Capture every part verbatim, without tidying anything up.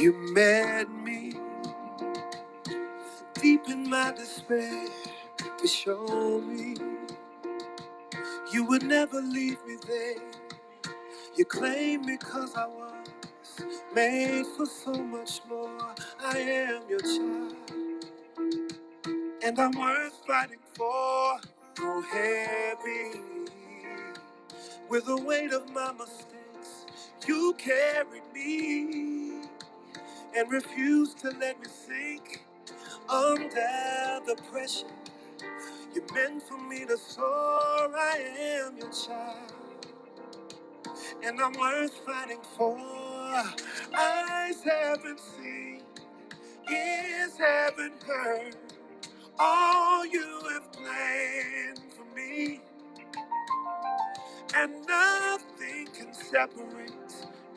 You met me deep in my despair to show me you would never leave me there. You claimed me because I was made for so much more. I am your child, and I'm worth fighting for. So heavy with the weight of my mistakes, you carried me and refused to let me sink under the pressure. You meant for me to soar. I am your child, and I'm worth fighting for. Eyes haven't seen, ears haven't heard all you have planned for me, and nothing can separate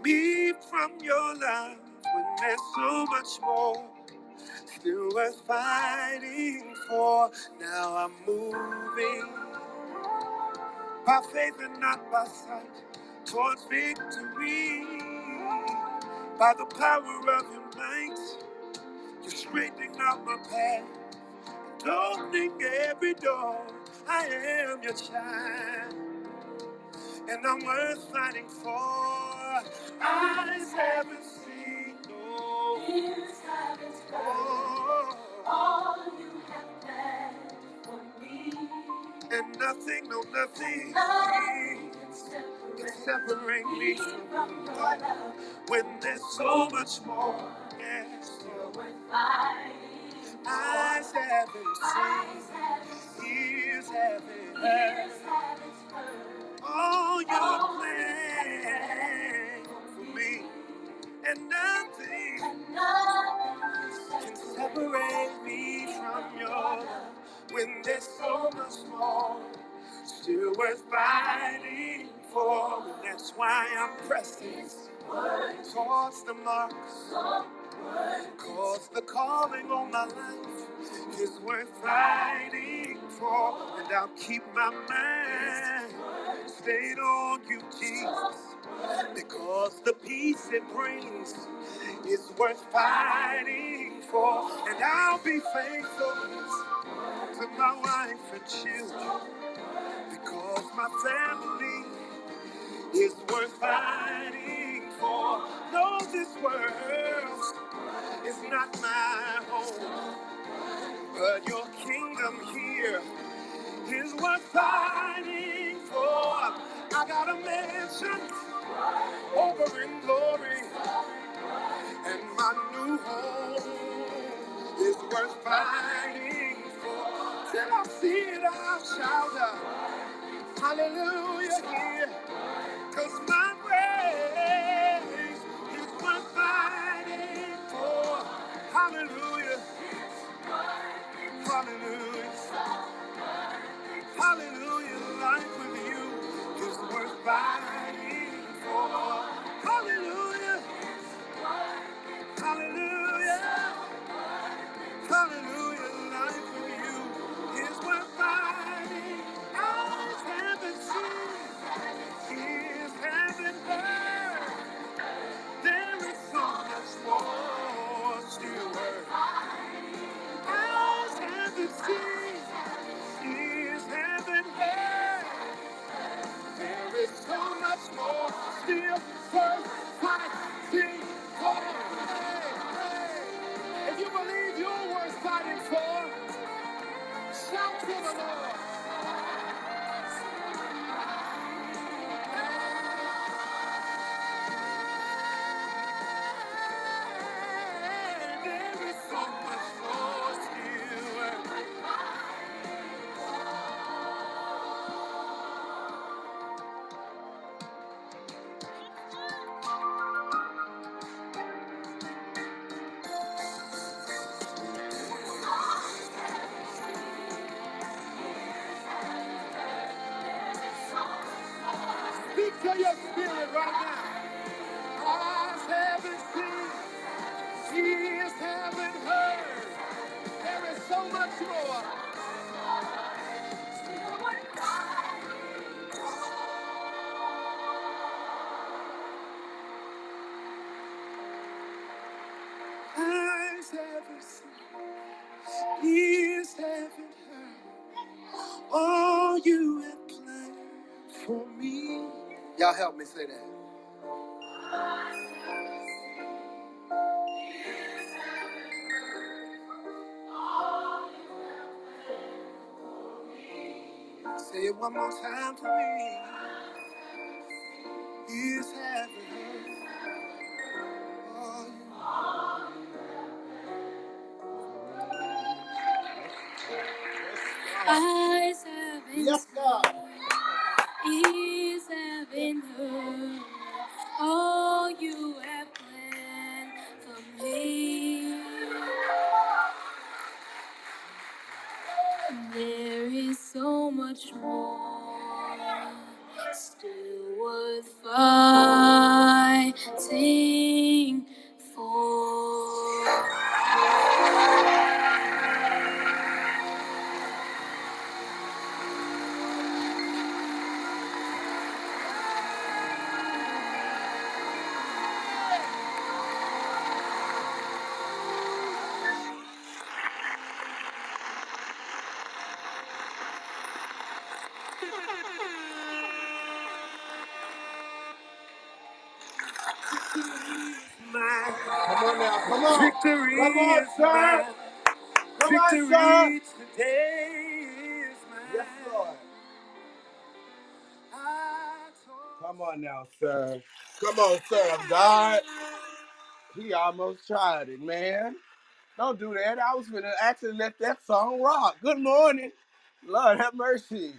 me from your love when there's so much more still worth fighting for. Now I'm moving by faith and not by sight towards victory. By the power of your might, you're straightening out my path and opening every door. I am your child, and I'm worth fighting for. Eyes haven't seen, no. Ears haven't heard. Oh. All you have planned for me. And nothing, no nothing. Nothing can separate. Can separate me from your love when there's so much more. Yes, still worth fighting. Eyes haven't seen, ears haven't heard all your plans for me, and nothing can separate me from your love when there's so much more. Still worth fighting. And that's why I'm pressing towards the mark, cause the calling on my life is worth fighting for. And I'll keep my mind stayed on you, Jesus, because the peace it brings is worth fighting for. And I'll be faithful to my wife and children, because my family is worth fighting for. No, this world is not my home, but your kingdom here is worth fighting for. I got a mansion over in glory, and my new home is worth fighting for. Till I see it, I'll shout out hallelujah here. Cause my praise is worth fighting for. Hallelujah. Hallelujah. Hallelujah. Life with you is worth fighting for. Hallelujah. Hallelujah. Hallelujah. Life with you is worth fighting. Eyes haven't seen, ears haven't heard. There is so much more still worth. Eyes haven't seen, ears haven't heard. There is so much more still worth fighting for. Hey, hey. If you believe you're worth fighting for, shout to the Lord. Tell your spirit right now. Eyes haven't seen, ears haven't heard. There is so much more. Eyes haven't seen, ears haven't heard. All you have planned for me. Y'all help me say that. Say it one more time for me. He's having all you want. Eyes haven't yes, seen, ears haven't heard. All you have planned for me. There is so much more still worth fighting for. Victory Come on, is mine. Come Victory on, today is mine. Yes, Lord. Come on now, sir. Come on, sir. God, he almost tried it, man. Don't do that. I was going to actually let that song rock. Good morning. Lord, have mercy.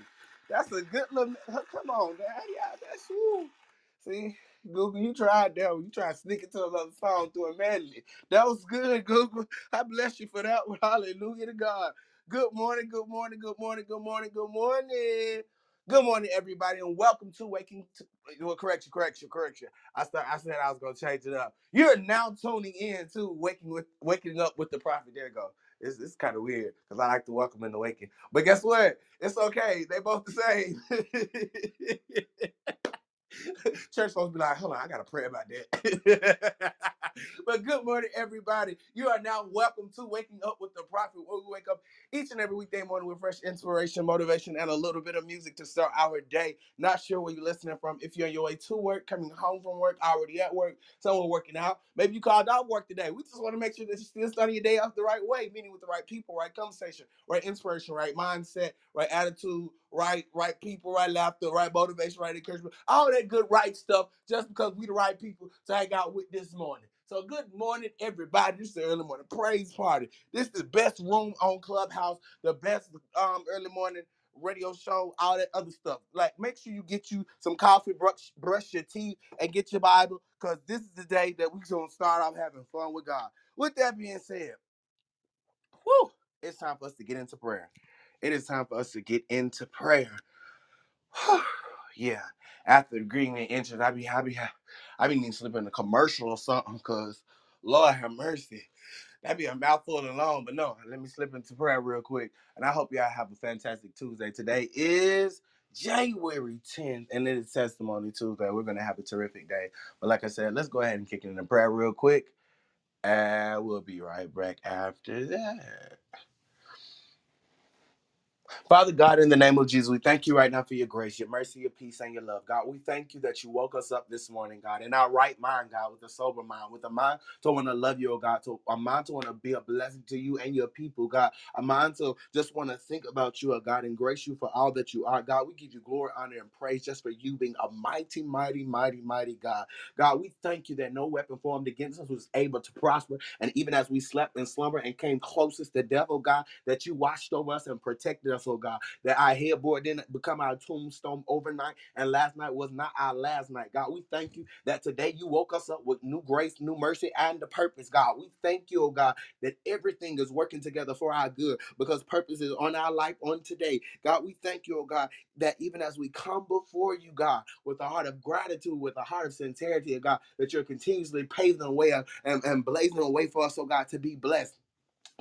That's a good little... Come on, man. Yeah, that's you. See? Google, you tried that one. You tried to sneak into another song through a medley. That was good, Google. I bless you for that one. Hallelujah to God. Good morning, good morning, good morning, good morning, good morning. Good morning, everybody, and welcome to Waking... To, well, correction, correction, correction. I, start, I said I was going to change it up. You're now tuning in to Waking with Waking Up with the Prophet. There you go. It's, it's kind of weird because I like to welcome in the waking. But guess what? It's okay. They both the same. Church folks be like, hold on, I got to pray about that. But good morning, everybody. You are now welcome to Waking Up with the Prophet, where we wake up each and every weekday morning with fresh inspiration, motivation, and a little bit of music to start our day. Not sure where you're listening from. If you're on your way to work, coming home from work, already at work, someone working out, maybe you called out work today. We just want to make sure that you're still starting your day off the right way, meaning with the right people, right conversation, right inspiration, right mindset, right attitude, right right people, right laughter, right motivation, right encouragement, all that good right stuff, just because we the right people to hang out with this morning. So good morning, everybody. This is the early morning praise party. This is the best room on Clubhouse, the best um, early morning radio show, all that other stuff. Like, make sure you get you some coffee, brush, brush your teeth, and get your Bible, because this is the day that we're going to start off having fun with God. With that being said, whew, it's time for us to get into prayer. It is time for us to get into prayer. Yeah. After greeting the entrance, I be, I be, I be needing to slip in a commercial or something, because Lord have mercy. That'd be a mouthful and long, but no, let me slip into prayer real quick. And I hope y'all have a fantastic Tuesday. Today is January tenth, and it is Testimony Tuesday. We're going to have a terrific day. But like I said, let's go ahead and kick it into prayer real quick. And we'll be right back after that. Father God, in the name of Jesus, we thank you right now for your grace, your mercy, your peace, and your love. God, we thank you that you woke us up this morning, God, in our right mind, God, with a sober mind, with a mind to want to love you, oh God, to a mind to want to be a blessing to you and your people, God, a mind to just want to think about you, oh God, and grace you for all that you are. God, we give you glory, honor, and praise just for you being a mighty, mighty, mighty, mighty God. God, we thank you that no weapon formed against us was able to prosper, and even as we slept in slumber and came closest to the devil, God, that you watched over us and protected us. us, oh God, that our headboard didn't become our tombstone overnight, and last night was not our last night. God, we thank you that today you woke us up with new grace, new mercy, and the purpose, God. We thank you, oh God, that everything is working together for our good, because purpose is on our life on today. God, we thank you, oh God, that even as we come before you, God, with a heart of gratitude, with a heart of sincerity, oh God, that you're continuously paving the way and, and blazing the way for us, oh God, to be blessed.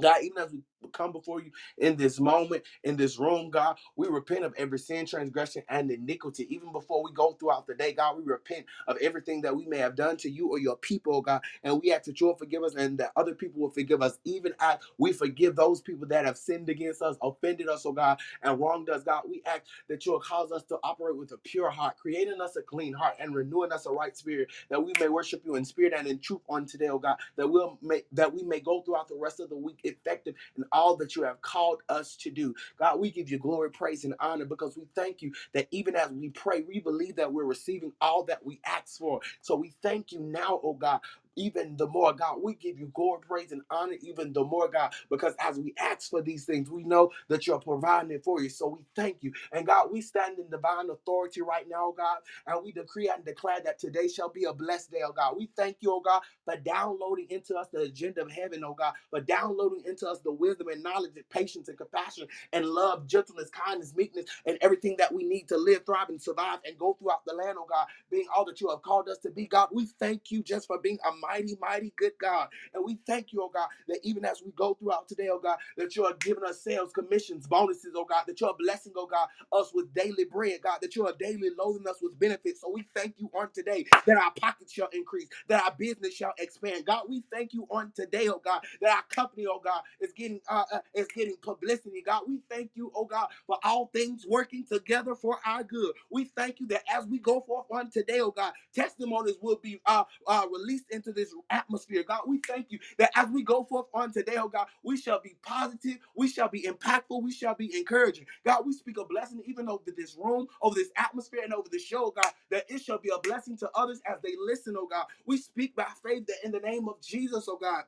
God, even as we come before you in this moment, in this room, God, we repent of every sin, transgression, and iniquity. Even before we go throughout the day, God, we repent of everything that we may have done to you or your people, God, and we ask that you'll forgive us and that other people will forgive us, even as we forgive those people that have sinned against us, offended us, oh God, and wronged us, God. We ask that you'll cause us to operate with a pure heart, creating us a clean heart and renewing us a right spirit, that we may worship you in spirit and in truth on today, oh God, that we'll make, that we may go throughout the rest of the week effective and all that you have called us to do. God, we give you glory, praise, and honor, because we thank you that even as we pray, we believe that we're receiving all that we ask for. So we thank you now, oh God, even the more, God. We give you glory, praise, and honor even the more, God, because as we ask for these things, we know that you're providing it for you. So we thank you. And God, we stand in divine authority right now, God, and we decree and declare that today shall be a blessed day, oh God. We thank you, oh God, for downloading into us the agenda of heaven, oh God, for downloading into us the wisdom and knowledge and patience and compassion and love, gentleness, kindness, meekness, and everything that we need to live, thrive, and survive and go throughout the land, oh God, being all that you have called us to be, God. We thank you just for being a mighty, mighty good God. And we thank you, oh God, that even as we go throughout today, oh God, that you are giving us sales, commissions, bonuses, oh God, that you are blessing, oh God, us with daily bread, God, that you are daily loading us with benefits. So we thank you on today that our pockets shall increase, that our business shall expand. God, we thank you on today, oh God, that our company, oh God, is getting uh, uh, is getting publicity. God, we thank you, oh God, for all things working together for our good. We thank you that as we go forth on today, oh God, testimonies will be uh, uh, released into this atmosphere. God, we thank you that as we go forth on today, oh God, we shall be positive, we shall be impactful, we shall be encouraging. God, we speak a blessing even over this room, over this atmosphere, and over the show, God, that it shall be a blessing to others as they listen, oh God. We speak by faith that in the name of Jesus, oh God,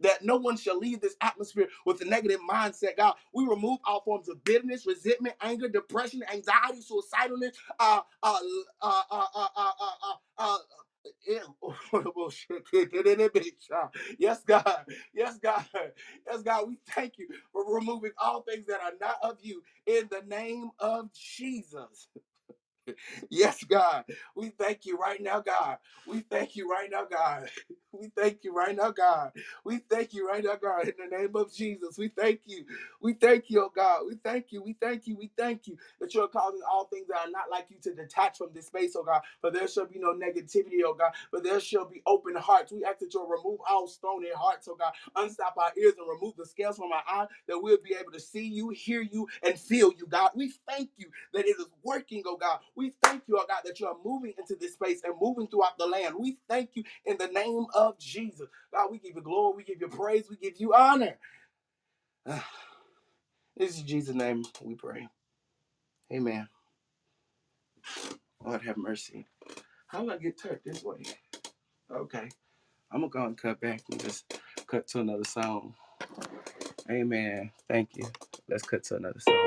that no one shall leave this atmosphere with a negative mindset, God. We remove all forms of bitterness, resentment, anger, depression, anxiety, suicidalness, uh, uh, uh, uh, uh, uh, uh, uh, yes, God. Yes, God. Yes, God. We thank you for removing all things that are not of you in the name of Jesus. Yes, God. We thank you right now, God. We thank you right now, God. We thank you right now, God. We thank you right now, God. In the name of Jesus, we thank you. We thank you, oh God. We thank you. We thank you. We thank you that you're causing all things that are not like you to detach from this space, oh God. For there shall be no negativity, oh God. For there shall be open hearts. We ask that you'll remove all stony hearts, oh God. Unstop our ears and remove the scales from our eyes, that we'll be able to see you, hear you, and feel you, God. We thank you that it is working, oh God. We thank you, oh God, that you're moving into this space and moving throughout the land. We thank you in the name of of Jesus. God, we give you glory, we give you praise, we give you honor. This is Jesus' name we pray. Amen. Lord have mercy. How do I get turned this way? Okay. I'm going to go and cut back and just cut to another song. Amen. Thank you. Let's cut to another song. Lord,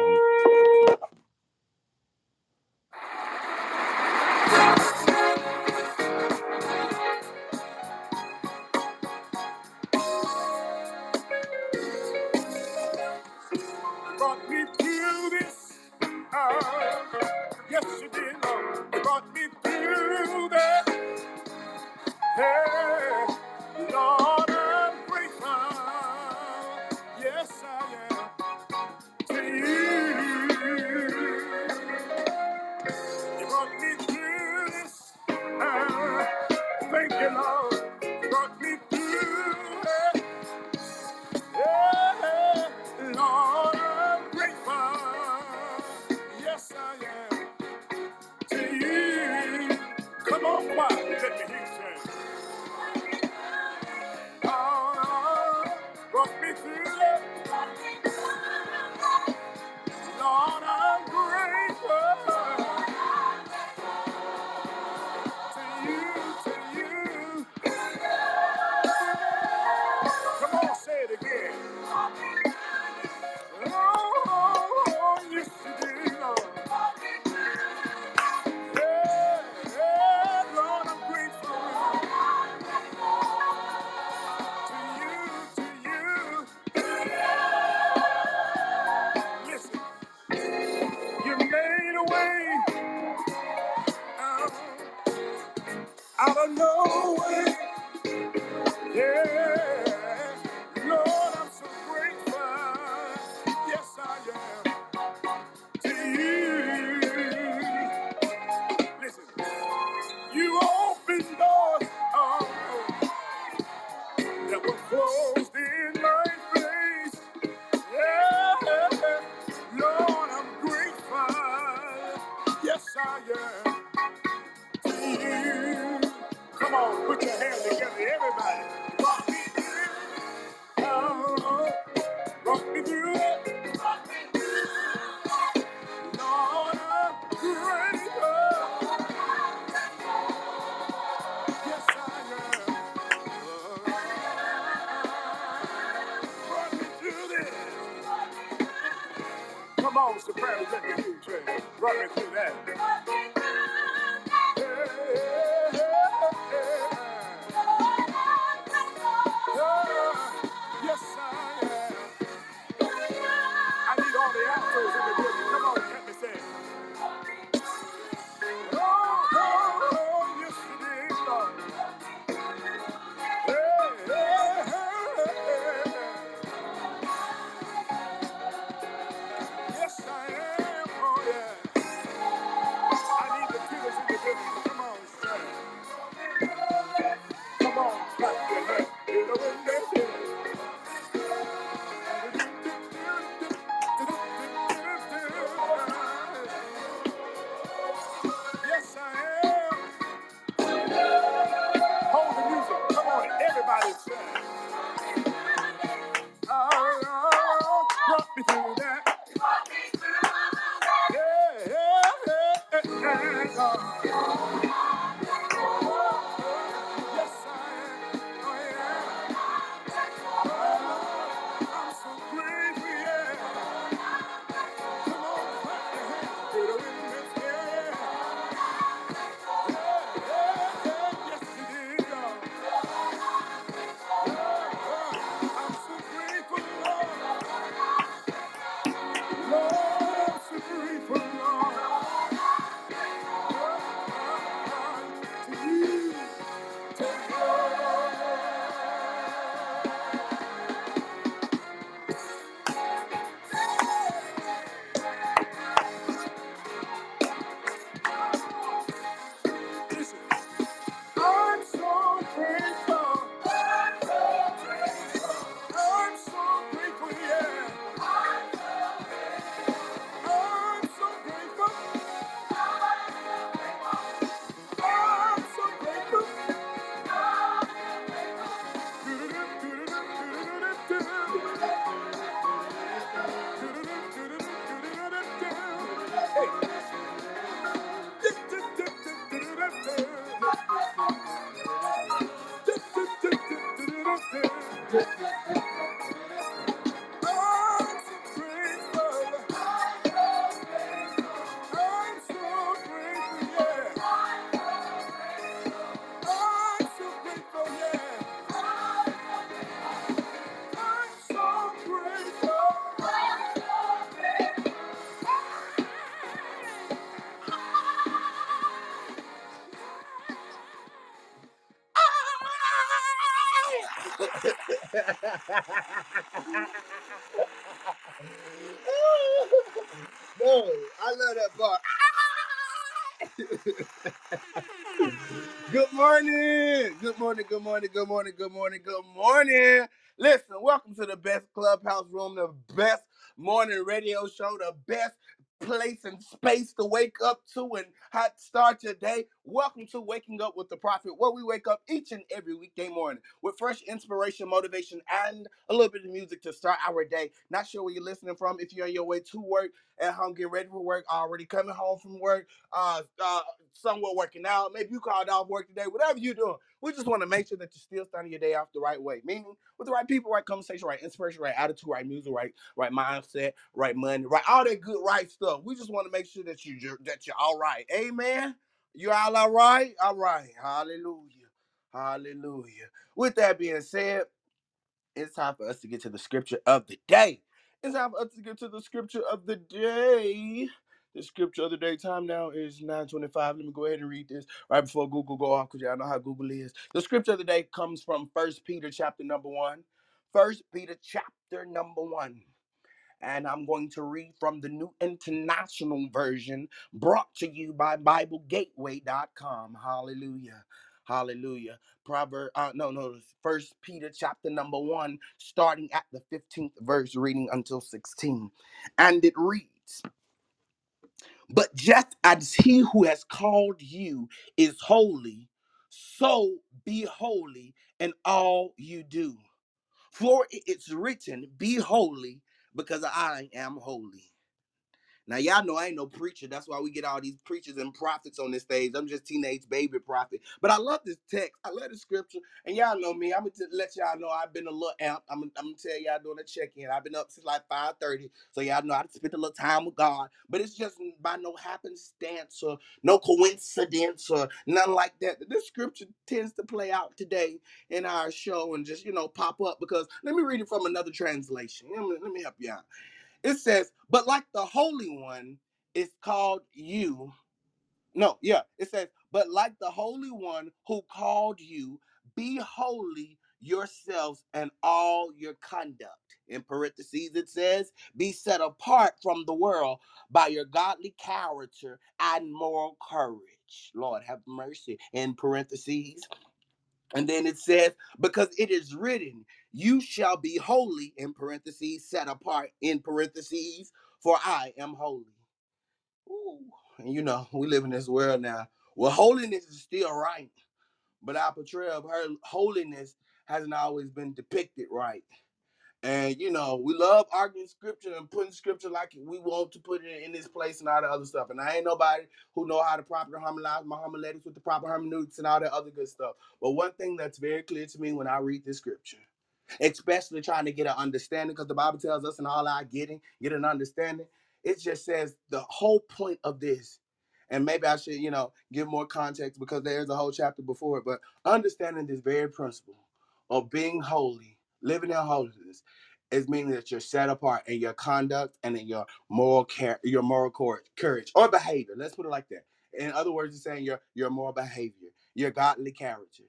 I'm grateful. closed in my face. Yeah, Lord, I'm grateful. Yes, I am. To you. Come on, put your hands together, everybody. Rock me through. Oh, rock me through it. Rock me through it. Lord, I'm grateful. Yes, I am. Run me through this. Come on, sopranos, let me do it. Run me through that. Hey, hey, hey, hey. Oh, yes, I am. I need all the actors in the building. Come on, help me sing. Oh, oh, oh, yes, it is, Lord. Hey, hey, hey, hey. Yes, I am. Oh, yeah. I need the killers in the building. Come on, son. Come on, clap your hands. You know what that is. Yes, I am. Hold the music. Come on, everybody, son. Oh, oh, rock me through that. Yeah, yeah, yeah, yeah, yeah. Yes, I am. Oh, yeah. I'm so grateful, yeah. Come on, clap your hands. Do the witness, yeah. Yeah, yeah, yeah. Yes, it is, Lord. Oh, I'm so grateful, Lord. Lord, I'm so grateful, Lord. Oh, to you, to you. Listen. I'm so grateful. I'm so grateful, yeah. I'm so grateful. I'm so grateful. Hey. I'm so grateful. I'm so grateful, yeah. I'm so grateful, yeah. I'm so grateful. No, I love that part. Good morning. Good morning. Good morning. Good morning. Good morning. Good morning. Listen, welcome to the best clubhouse room, the best morning radio show, the best place and space to wake up to and how to start your day. Welcome to Waking Up with the Prophet, where we wake up each and every weekday morning with fresh inspiration, motivation, and a little bit of music to start our day. Not sure where you're listening from. If you're on your way to work, at home, get ready for work, already coming home from work, uh, uh, somewhere working out. Maybe you called off work today. Whatever you're doing, we just want to make sure that you're still starting your day off the right way. Meaning, with the right people, right conversation, right inspiration, right attitude, right music, right, right mindset, right money, right all that good, right stuff. We just want to make sure that you you're- that you're all right. Amen. You all all right? All right. Hallelujah. Hallelujah. With that being said, it's time for us to get to the scripture of the day. It's time for us to get to the scripture of the day. The scripture of the day time now is nine twenty-five. Let me go ahead and read this right before Google go off, because y'all know how Google is. The scripture of the day comes from First Peter chapter number one. First Peter chapter number one. And I'm going to read from the New International Version, brought to you by bible gateway dot com. Hallelujah. Hallelujah. Proverb, uh, no, no, First Peter chapter number one, starting at the fifteenth verse, reading until sixteen. And it reads, "But just as he who has called you is holy, so be holy in all you do. For it's written, be holy, because I am holy." Now, y'all know I ain't no preacher. That's why we get all these preachers and prophets on this stage. I'm just teenage baby prophet. But I love this text. I love the scripture. And y'all know me. I'm going to let y'all know I've been a little amped. I'm going to tell y'all doing a check-in. I've been up since like five thirty. So y'all know I spent a little time with God. But it's just by no happenstance or no coincidence or nothing like that. This scripture tends to play out today in our show and just, you know, pop up. Because let me read it from another translation. Let me, let me help you out. It says, but like the Holy One is called you. No, yeah. It says, but like the Holy One who called you, be holy yourselves and all your conduct. In parentheses, it says, be set apart from the world by your godly character and moral courage. Lord, have mercy. In parentheses. And then it says, because it is written, you shall be holy, in parentheses, set apart, in parentheses, for I am holy. Ooh, and you know, we live in this world now. Well, holiness is still right, but our portrayal of her holiness hasn't always been depicted right. And, you know, we love arguing scripture and putting scripture like we want to put it in this place and all the other stuff. And I ain't nobody who know how to properly harmonize my homiletics with the proper hermeneutics and all that other good stuff. But one thing that's very clear to me when I read this scripture, especially trying to get an understanding, because the Bible tells us in all our getting, get an understanding. It just says the whole point of this. And maybe I should, you know, give more context because there's a whole chapter before it. But understanding this very principle of being holy, living in holiness, is meaning that you're set apart in your conduct and in your moral care, your moral courage, courage or behavior. Let's put it like that. In other words, it's saying your your moral behavior, your godly character.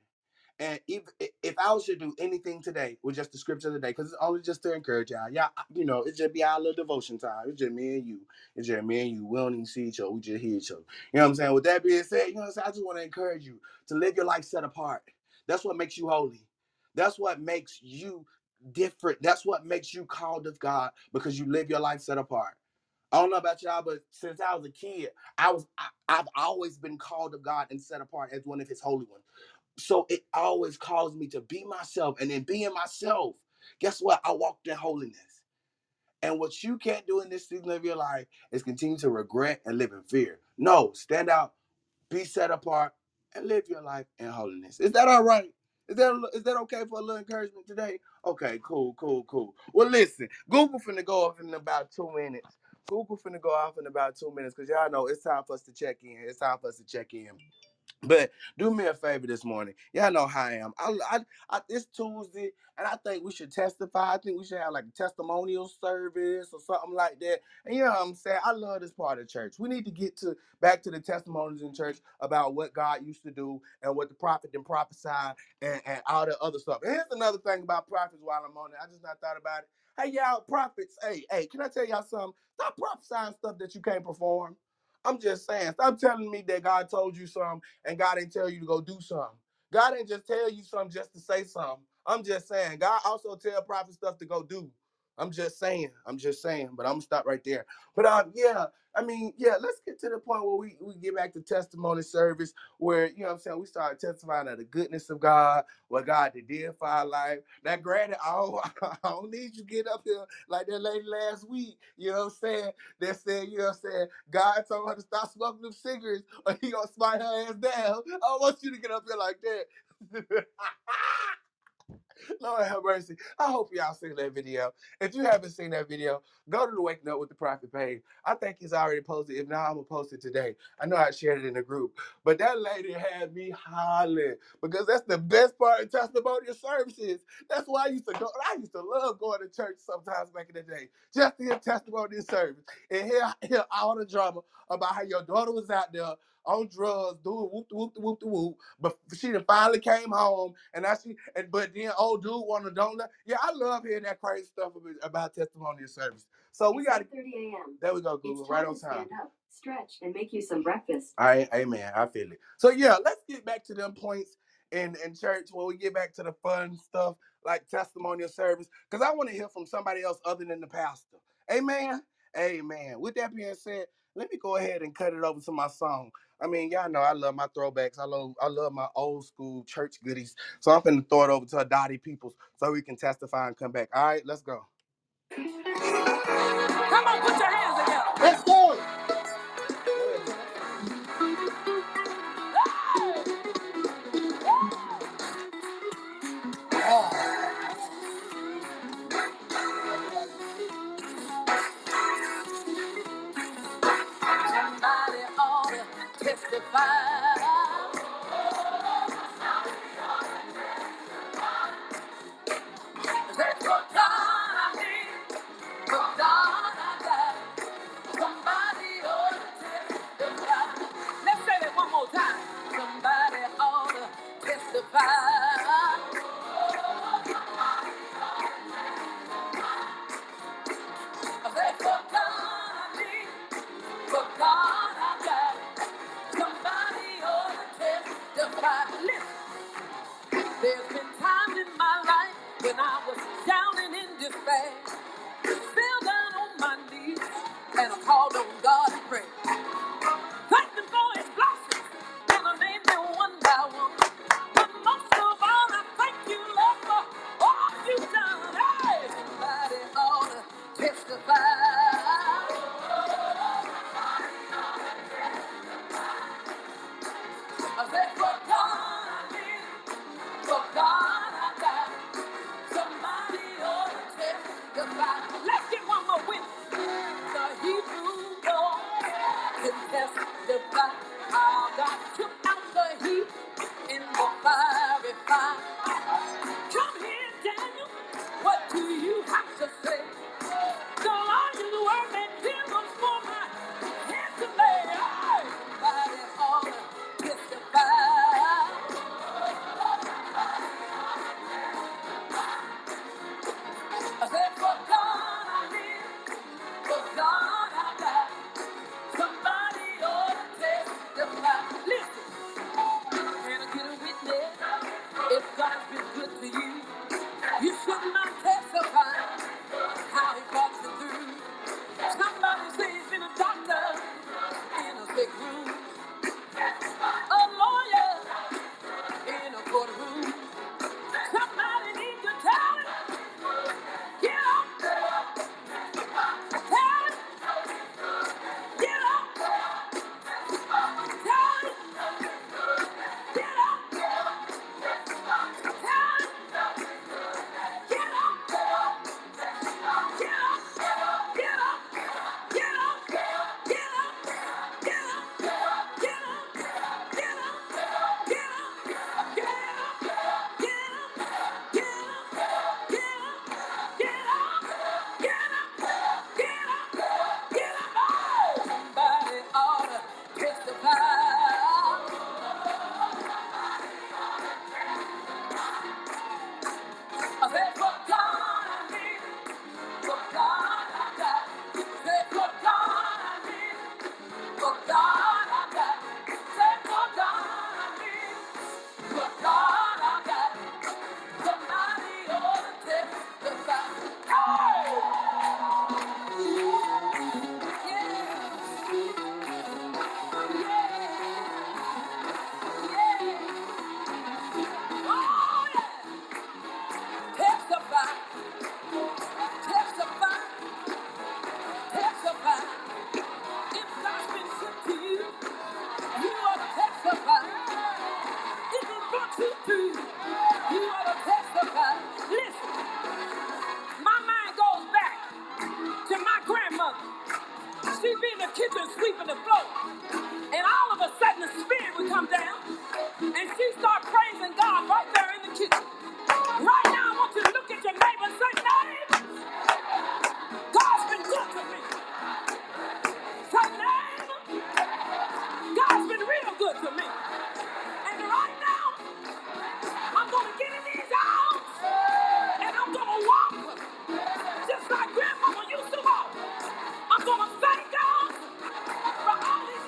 And if, if I was to do anything today with just the scripture of the day, because it's only just to encourage y'all, y'all, you know, it's just be our little devotion time. It's just me and you. It's just me and you. We don't even see each other. We just hear each other. You know what I'm saying? With that being said, you know what I'm saying? I just want to encourage you to live your life set apart. That's what makes you holy. That's what makes you different. That's what makes you called of God, because you live your life set apart. I don't know about y'all, but since I was a kid, I was I, I've always been called of God and set apart as one of His holy ones. So it always caused me to be myself, and in being myself, guess what? I walked in holiness. And what you can't do in this season of your life is continue to regret and live in fear. No, stand out, be set apart, and live your life in holiness. Is that all right? Is that, is that okay for a little encouragement today? Okay, cool, cool, cool. Well, listen, Google finna go off in about two minutes. Google finna go off in about two minutes because y'all know it's time for us to check in. It's time for us to check in. But do me a favor this morning. Y'all know how I am. I, I, I, it's Tuesday, and I think we should testify. I think we should have like a testimonial service or something like that. And you know what I'm saying? I love this part of church. We need to get to back to the testimonies in church about what God used to do and what the prophet then prophesied and, and all the other stuff. And here's another thing about prophets while I'm on it. I just not thought about it. Hey, y'all, prophets. Hey, hey, can I tell y'all something? Stop prophesying stuff that you can't perform. I'm just saying, stop telling me that God told you something and God didn't tell you to go do something. God didn't just tell you something just to say something. I'm just saying, God also tell prophet stuff to go do. I'm just saying, I'm just saying, but I'm gonna stop right there. But um, yeah, I mean, yeah, let's get to the point where we, we get back to testimony service where, you know what I'm saying, we start testifying of the goodness of God, what God did for our life. Now, granted, I don't, I don't need you to get up here like that lady last week, you know what I'm saying, that said, you know what I'm saying, God told her to stop smoking them cigarettes or he gonna smite her ass down. I don't want you to get up here like that. Lord have mercy. I hope y'all seen that video. If you haven't seen that video, go to the Waking Up with the Prophet page. I think he's already posted. If not, I'm going to post it today. I know I shared it in the group. But that lady had me hollering because that's the best part of testimonial services. That's why I used to go. I used to love going to church sometimes back in the day just to hear testimonial service and hear, hear all the drama about how your daughter was out there on drugs, doing whoop the whoop the whoop the whoop, but she done finally came home, and I see, and but then old dude wanna don't let. Yeah, I love hearing that crazy stuff about testimonial service. So we got to. three a m There we go, Google, right on time. Stand up, stretch, and make you some breakfast. All right, amen. I feel it. So yeah, let's get back to them points in, in church when we get back to the fun stuff like testimonial service, because I want to hear from somebody else other than the pastor. Amen. Amen. With that being said, let me go ahead and cut it over to my song. I mean, y'all know I love my throwbacks. I love I love my old school church goodies. So I'm finna throw it over to Dottie Peoples so we can testify and come back. All right, let's go. Come on, put your hands together. Let's go. Just like Grandmama used to walk. I'm gonna thank God for all these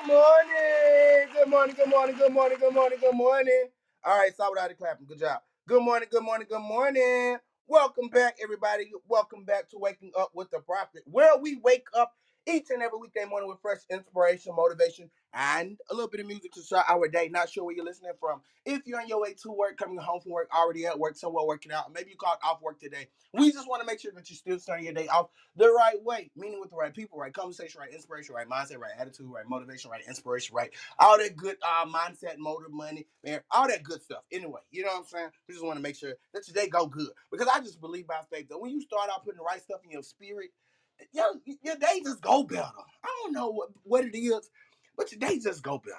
Good morning. Good morning. Good morning. Good morning. Good morning. Good morning. All right, stop without the clapping. Good job. Good morning. Good morning. Good morning. Welcome back, everybody. Welcome back to Waking Up with the Prophet, where we wake up each and every weekday morning with fresh inspiration, motivation, and a little bit of music to start our day. Not sure where you're listening from. If you're on your way to work, coming home from work, already at work, somewhere working out, maybe you called off work today. We just want to make sure that you're still starting your day off the right way, meaning with the right people, right conversation, right inspiration, right mindset, right attitude, right motivation, right inspiration, right all that good uh, mindset, motive, money, man, all that good stuff. Anyway, you know what I'm saying? We just want to make sure that your day go good, because I just believe by faith that when you start out putting the right stuff in your spirit, Your, your day just go better. I don't know what, what it is, but your day just go better.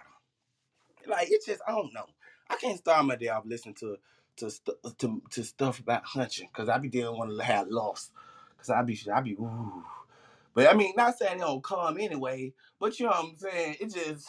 Like, it's just, I don't know. I can't start my day off listening to to to, to stuff about hunching, because I be didn't want to have loss. Because I be, I be, ooh. But, I mean, not saying it don't come anyway, but you know what I'm saying? It just,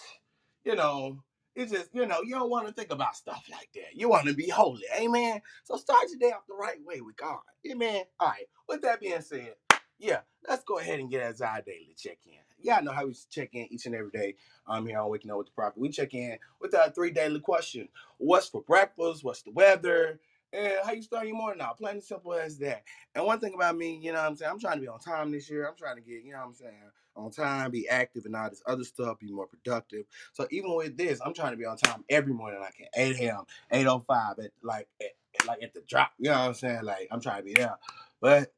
you know, it's just, you know, you don't want to think about stuff like that. You want to be holy. Amen? So start your day off the right way with God. Amen? All right. With that being said, yeah, let's go ahead and get as our daily check-in. Y'all know how we check in each and every day um, here on Waking Up with the Prophet. We check in with our three daily questions. What's for breakfast? What's the weather? And how you start your morning out? Plain and simple as that. And one thing about me, you know what I'm saying, I'm trying to be on time this year. I'm trying to get, you know what I'm saying, on time, be active and all this other stuff, be more productive. So even with this, I'm trying to be on time every morning, like at eight a.m., eight oh five, at, like, at, like at the drop. You know what I'm saying? Like, I'm trying to be there. But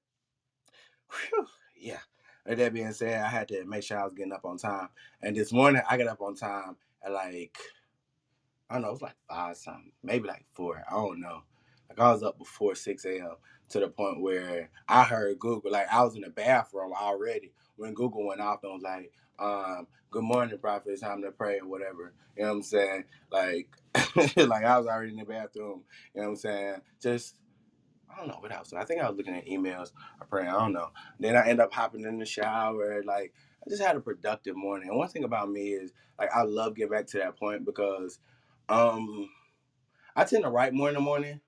whew, yeah. With that being said, I had to make sure I was getting up on time. And this morning, I got up on time at like, I don't know, it was like five something, maybe like four. I don't know. Like, I was up before six a.m. to the point where I heard Google. Like, I was in the bathroom already when Google went off and was like, um, good morning, Prophet, it's time to pray or whatever. You know what I'm saying? Like, like I was already in the bathroom. You know what I'm saying? Just, I don't know what I was doing. I think I was looking at emails or praying. I don't know. Then I end up hopping in the shower. Like, I just had a productive morning. And one thing about me is, like, I love getting back to that point because um, I tend to write more in the morning.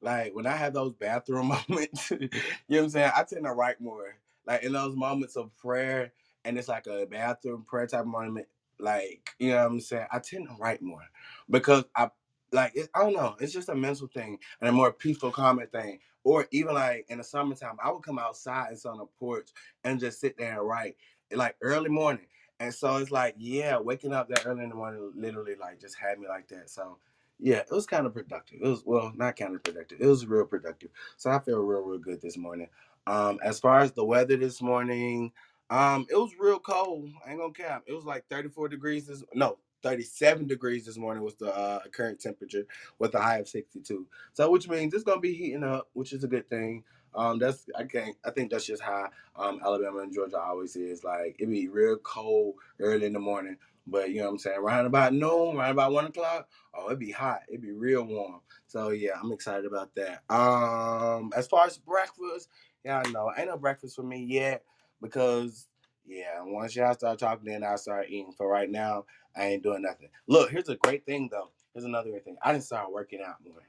Like, when I have those bathroom moments, you know what I'm saying? I tend to write more. Like, in those moments of prayer, and it's like a bathroom prayer type moment, like, you know what I'm saying? I tend to write more because I Like, it, I don't know. It's just a mental thing and a more peaceful, calming thing. Or even, like, in the summertime, I would come outside and sit on the porch and just sit there and write, like, early morning. And so it's like, yeah, waking up that early in the morning literally, like, just had me like that. So, yeah, it was kind of productive. It was, well, not kind of productive. It was real productive. So I feel real, real good this morning. Um, as far as the weather this morning, um, it was real cold. I ain't gonna cap. It was, like, thirty-four degrees this, no. thirty-seven degrees this morning was the uh, current temperature with a high of sixty-two. So, which means it's going to be heating up, which is a good thing. Um, that's I can't, I think that's just how um, Alabama and Georgia always is. Like, it be real cold early in the morning. But, you know what I'm saying, around about noon, around about one o'clock, oh, it'd be hot. It'd be real warm. So, yeah, I'm excited about that. Um, as far as breakfast, yeah, I know. Ain't no breakfast for me yet because, yeah, once y'all start talking, then I start eating. For right now, I ain't doing nothing. Look, here's a great thing, though. Here's another great thing. I didn't start working out more.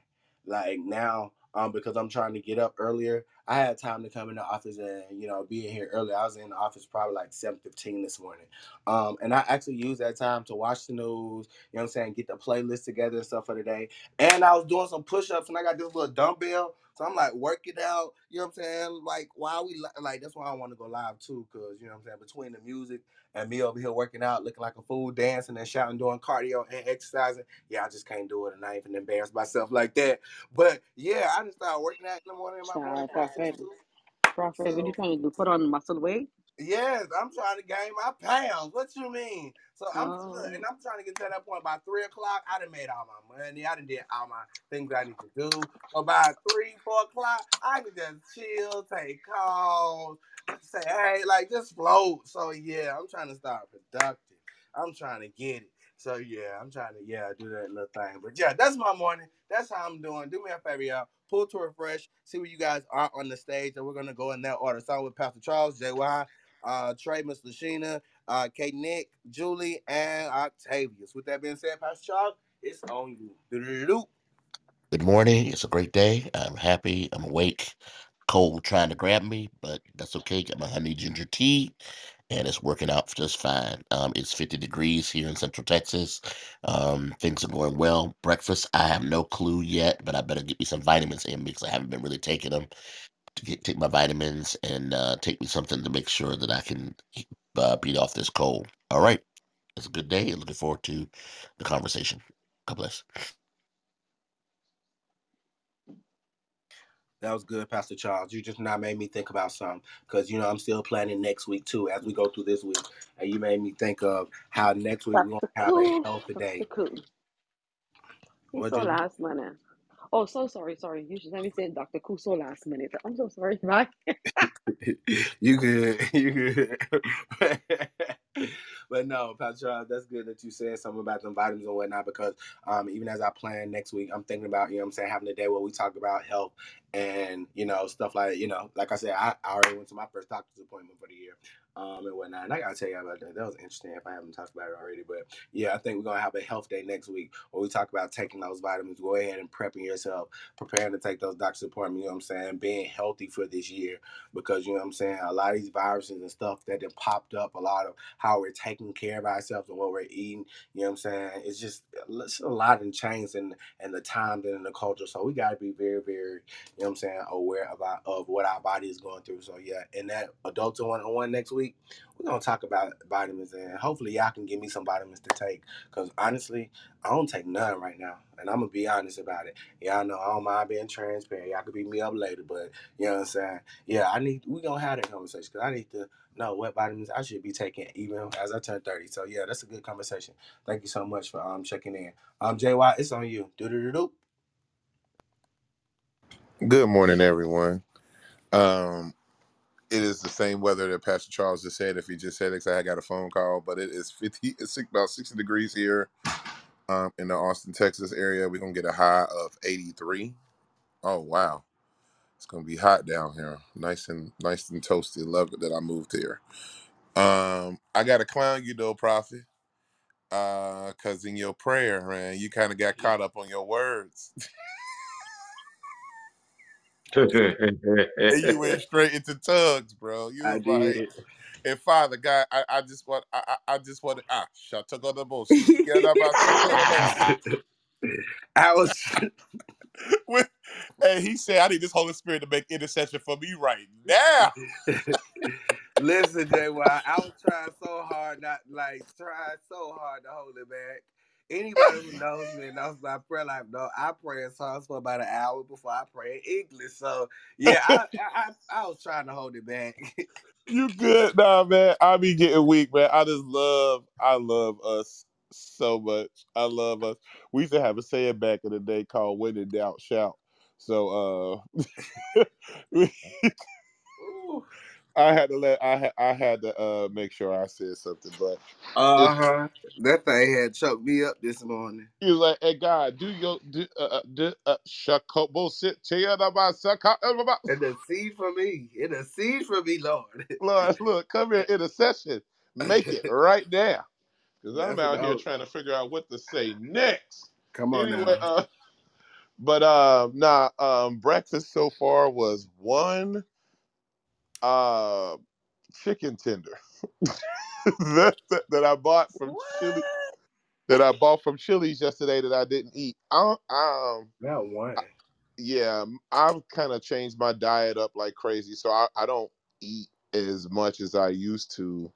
Like, now, um, because I'm trying to get up earlier, I had time to come in the office and, you know, be in here early. I was in the office probably like seven fifteen this morning. Um, and I actually used that time to watch the news, you know what I'm saying, get the playlist together and stuff for the day. And I was doing some push-ups, and I got this little dumbbell. So I'm like working out, you know what I'm saying? Like, why we li- like that's why I want to go live too, cause you know what I'm saying, between the music and me over here working out, looking like a fool, dancing and shouting, doing cardio and exercising. Yeah, I just can't do it, and I ain't even embarrass myself like that. But yeah, I just started working out in the morning. In my morning Prophet, Prophet, so, what you trying to put on muscle weight? Yes, I'm trying to gain my pounds. What you mean? So I'm oh. and I'm trying to get to that point by three o'clock. I done made all my money. I done did all my things I need to do. About three, four o'clock, I can just chill, take calls, say hey, like just float. So yeah, I'm trying to start productive. I'm trying to get it. So yeah, I'm trying to yeah do that little thing. But yeah, that's my morning. That's how I'm doing. Do me a favor, y'all. Pull to refresh. See where you guys are on the stage, and we're gonna go in that order. Starting with Pastor Charles, J Y. Uh, Trey, Miss Lashina, uh, K. Nick, Julie, and Octavius. With that being said, Pastor Charles, it's on you. Good morning. It's a great day. I'm happy. I'm awake. Cold trying to grab me, but that's okay. Got my honey ginger tea and it's working out just fine. Um, it's fifty degrees here in Central Texas. Um, things are going well. Breakfast, I have no clue yet, but I better get me some vitamins in because I haven't been really taking them. To get take my vitamins and uh, take me something to make sure that I can uh, beat off this cold. All right, it's a good day, and looking forward to the conversation. God bless. That was good, Pastor Charles. You just now made me think about something because, you know, I'm still planning next week, too, as we go through this week. And you made me think of how next week we won't have a health today. What's your last minute? Oh, so sorry, sorry. You should let me say Doctor Kuso last minute. I'm so sorry, Mike. You good, you good. But no, Pastor Charles, that's good that you said something about the vitamins and whatnot, because um, even as I plan next week, I'm thinking about, you know what I'm saying, having a day where we talk about health and, you know, stuff like, you know, like I said, I, I already went to my first doctor's appointment for the year um, and whatnot. And I got to tell you about that. That was interesting if I haven't talked about it already. But yeah, I think we're going to have a health day next week where we talk about taking those vitamins, go ahead and prepping yourself, preparing to take those doctor's appointments, you know what I'm saying, being healthy for this year because, you know what I'm saying, a lot of these viruses and stuff that have popped up, a lot of how we're taking care of ourselves and what we're eating, you know what I'm saying? It's just it's a lot in change and and the times and in the culture. So we got to be very, very, you know what I'm saying, aware of, our, of what our body is going through. So yeah, and that Adults one oh one next week, we're going to talk about vitamins, and hopefully y'all can give me some vitamins to take because honestly, I don't take none right now. And I'm going to be honest about it. Y'all know I don't mind being transparent. Y'all could beat me up later, but you know what I'm saying? Yeah, I need, we're going to have that conversation because I need to know what vitamins I should be taking even as I turn thirty. So yeah, that's a good conversation. Thank you so much for um checking in. Um, J Y, it's on you. Do-do-do-do. Good morning, everyone. Um, It is the same weather that Pastor Charles just said. If he just said it, I got a phone call, but it is fifty, it's about sixty degrees here um, in the Austin, Texas area. We're going to get a high of eighty-three. Oh, wow. It's going to be hot down here. Nice and nice and toasty. Love it that I moved here. Um, I got to clown you, though, Prophet, because uh, in your prayer, man, you kind of got caught up on your words. And you went straight into tugs, bro. You I did. Like, and Father God, I, I just want, I, I just want to, ah, shut up on the boat. I was, with, and he said, I need this Holy Spirit to make intercession for me right now. Listen, J Y, I was trying so hard, not like trying so hard to hold it back. Anybody who knows me and knows my prayer life, no, I pray in songs for about an hour before I pray in English. So, yeah, I, I, I, I was trying to hold it back. You good? Nah, man. I be getting weak, man. I just love, I love us so much. I love us. We used to have a saying back in the day called "When in doubt, shout." So, uh, I had to let I had I had to uh, make sure I said something, but uh huh, that thing had choked me up this morning. He was like, "Hey God, do your do uh do uh shakobo sit tear about intercede for me, intercede for me, Lord, Lord, look, come here, intercession, make it right now, because I'm out here trying to figure out what to say next. Come on, anyway, now. Uh, but uh, nah, um, breakfast so far was one. Uh, chicken tender that, that, that I bought from Chili, that I bought from Chili's yesterday that I didn't eat. I um that one. I, yeah, I've kind of changed my diet up like crazy, so I, I don't eat as much as I used to.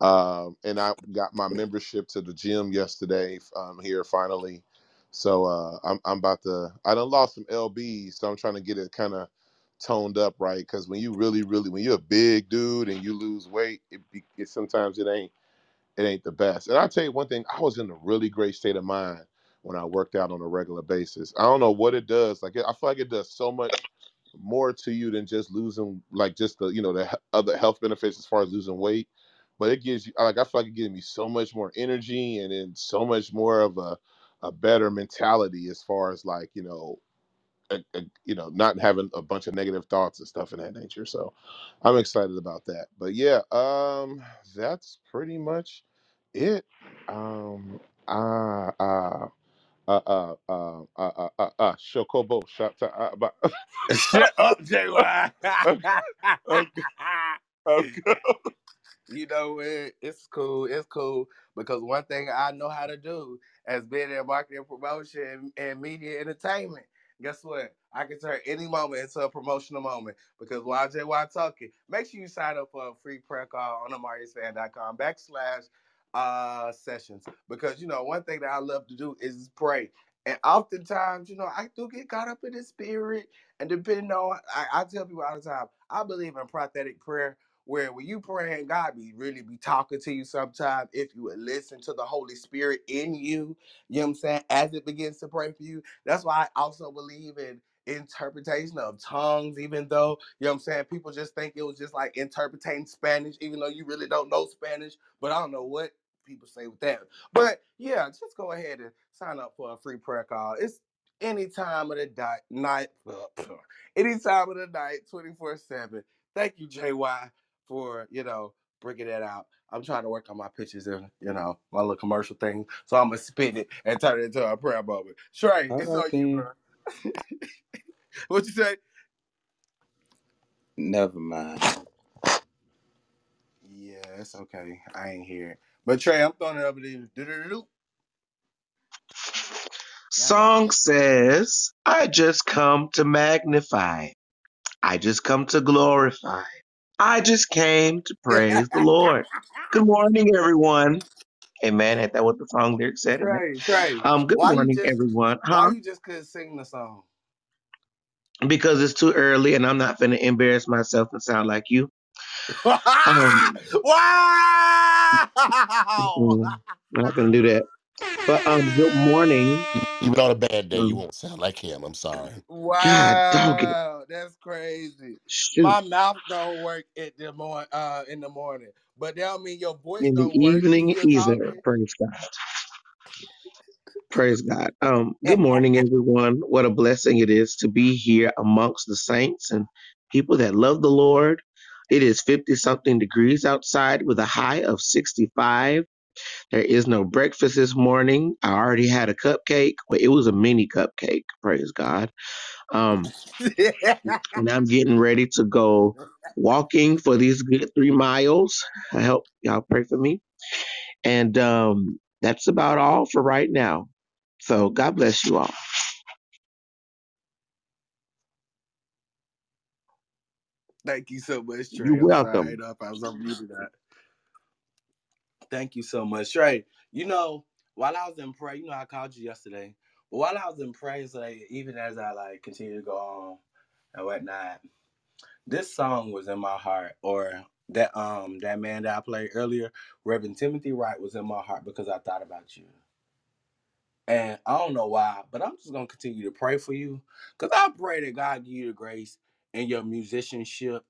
Um, and I got my membership to the gym yesterday. Um, here finally, so uh, I'm I'm about to. I done lost some L Bs, so I'm trying to get it kind of toned up right, because when you really really when you're a big dude and you lose weight, it, it sometimes it ain't it ain't the best. And I'll tell you one thing, I was in a really great state of mind when I worked out on a regular basis. I don't know what it does, like I feel like it does so much more to you than just losing, like just the, you know, the other health benefits as far as losing weight, but it gives you, like I feel like it gives me so much more energy and then so much more of a a better mentality as far as like, you know, A, a, you know, not having a bunch of negative thoughts and stuff in that nature. So I'm excited about that. But yeah, um, that's pretty much it. Um, ah, ah, ah, ah, ah, ah, ah, ah, Shokobo, shut up, J Y. I'm, I'm, I'm, You know, it, it's cool. It's cool. Because one thing I know how to do as being in marketing and promotion and, and media entertainment, guess what? I can turn any moment into a promotional moment. Because while J Y talking, make sure you sign up for a free prayer call on amariasfan.com backslash uh, sessions. Because, you know, one thing that I love to do is pray. And oftentimes, you know, I do get caught up in the spirit. And depending on, I, I tell people all the time, I believe in prophetic prayer, where when you praying, God be really be talking to you sometime if you would listen to the Holy Spirit in you, you know what I'm saying, as it begins to pray for you. That's why I also believe in interpretation of tongues, even though, you know what I'm saying, people just think it was just like interpreting Spanish, even though you really don't know Spanish, but I don't know what people say with that. But yeah, just go ahead and sign up for a free prayer call. It's any time of the di- night, any time of the night, twenty-four seven. Thank you, J Y, for, you know, bringing that out. I'm trying to work on my pitches and, you know, my little commercial thing. So I'm going to spin it and turn it into a prayer moment. Shrey, it's on you, bro. What you say? Never mind. Yeah, it's okay. I ain't hear it. But Trey, I'm throwing it over to you. Do-do-do-do. Song says, I just come to magnify. I just come to glorify. I just came to praise the Lord. Good morning, everyone. Hey, man, ain't that what the song lyric said? Trey, Trey, um, good morning, just, everyone. Huh? Why you just couldn't sing the song? Because it's too early, and I'm not finna embarrass myself and sound like you. um, wow! I'm not gonna do that. But um, good morning. Even on a bad day, you won't sound like him. I'm sorry. Wow, God, dog it. That's crazy. Shoot. My mouth don't work at the morning. Uh, in the morning, but that don't mean your voice in don't the work. Evening either. Praise God. Praise God. Um, good morning, everyone. What a blessing it is to be here amongst the saints and people that love the Lord. It is fifty-something degrees outside with a high of sixty-five. There is no breakfast this morning. I already had a cupcake, but it was a mini cupcake. Praise God. Um, and I'm getting ready to go walking for these good three miles. I hope y'all pray for me. And um, that's about all for right now. So God bless you all. Thank you so much, Trey. You're welcome. Right up. I was on mute that. Thank you so much, Trey. You know, while I was in prayer, you know, I called you yesterday. But while I was in prayer, like, even as I like continue to go on and whatnot, this song was in my heart, or that um that man that I played earlier, Reverend Timothy Wright, was in my heart because I thought about you. And I don't know why, but I'm just gonna continue to pray for you, because I pray that God give you the grace in your musicianship,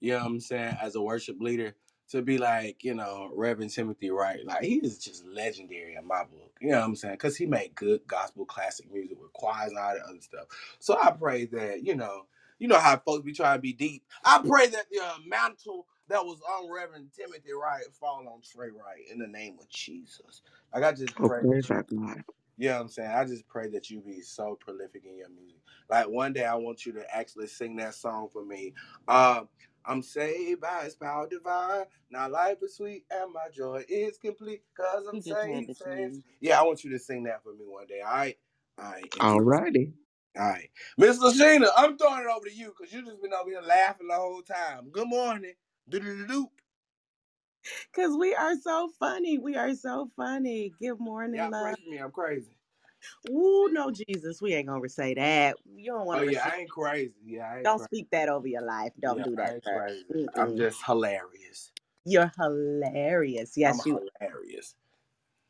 you know what I'm saying, as a worship leader, to be like, you know, Reverend Timothy Wright. Like, he is just legendary in my book, you know what I'm saying? Because he made good gospel classic music with choirs and all that other stuff. So I pray that, you know, you know how folks be trying to be deep. I pray that the uh, mantle that was on Reverend Timothy Wright fall on Trey Wright in the name of Jesus. Like, I just pray. Okay, you know what I'm saying? I just pray that you be so prolific in your music. Like, one day I want you to actually sing that song for me. Uh, I'm saved by His power divine. Now life is sweet and my joy is complete, because I'm saved. saved. Yeah, I want you to sing that for me one day. All right? All right. All righty. All right. Miss Lashina, I'm throwing it over to you, because you just been over here laughing the whole time. Good morning. Do-do-do-do. Because we are so funny. We are so funny. Good morning, yeah, love. Me. I'm crazy. Ooh, no, Jesus. We ain't going to say that. You don't want to. Oh, yeah, I ain't crazy. Yeah, I ain't don't crazy. Speak that over your life. Don't yeah, do that. Crazy. I'm just hilarious. You're hilarious. Yes, I'm you hilarious.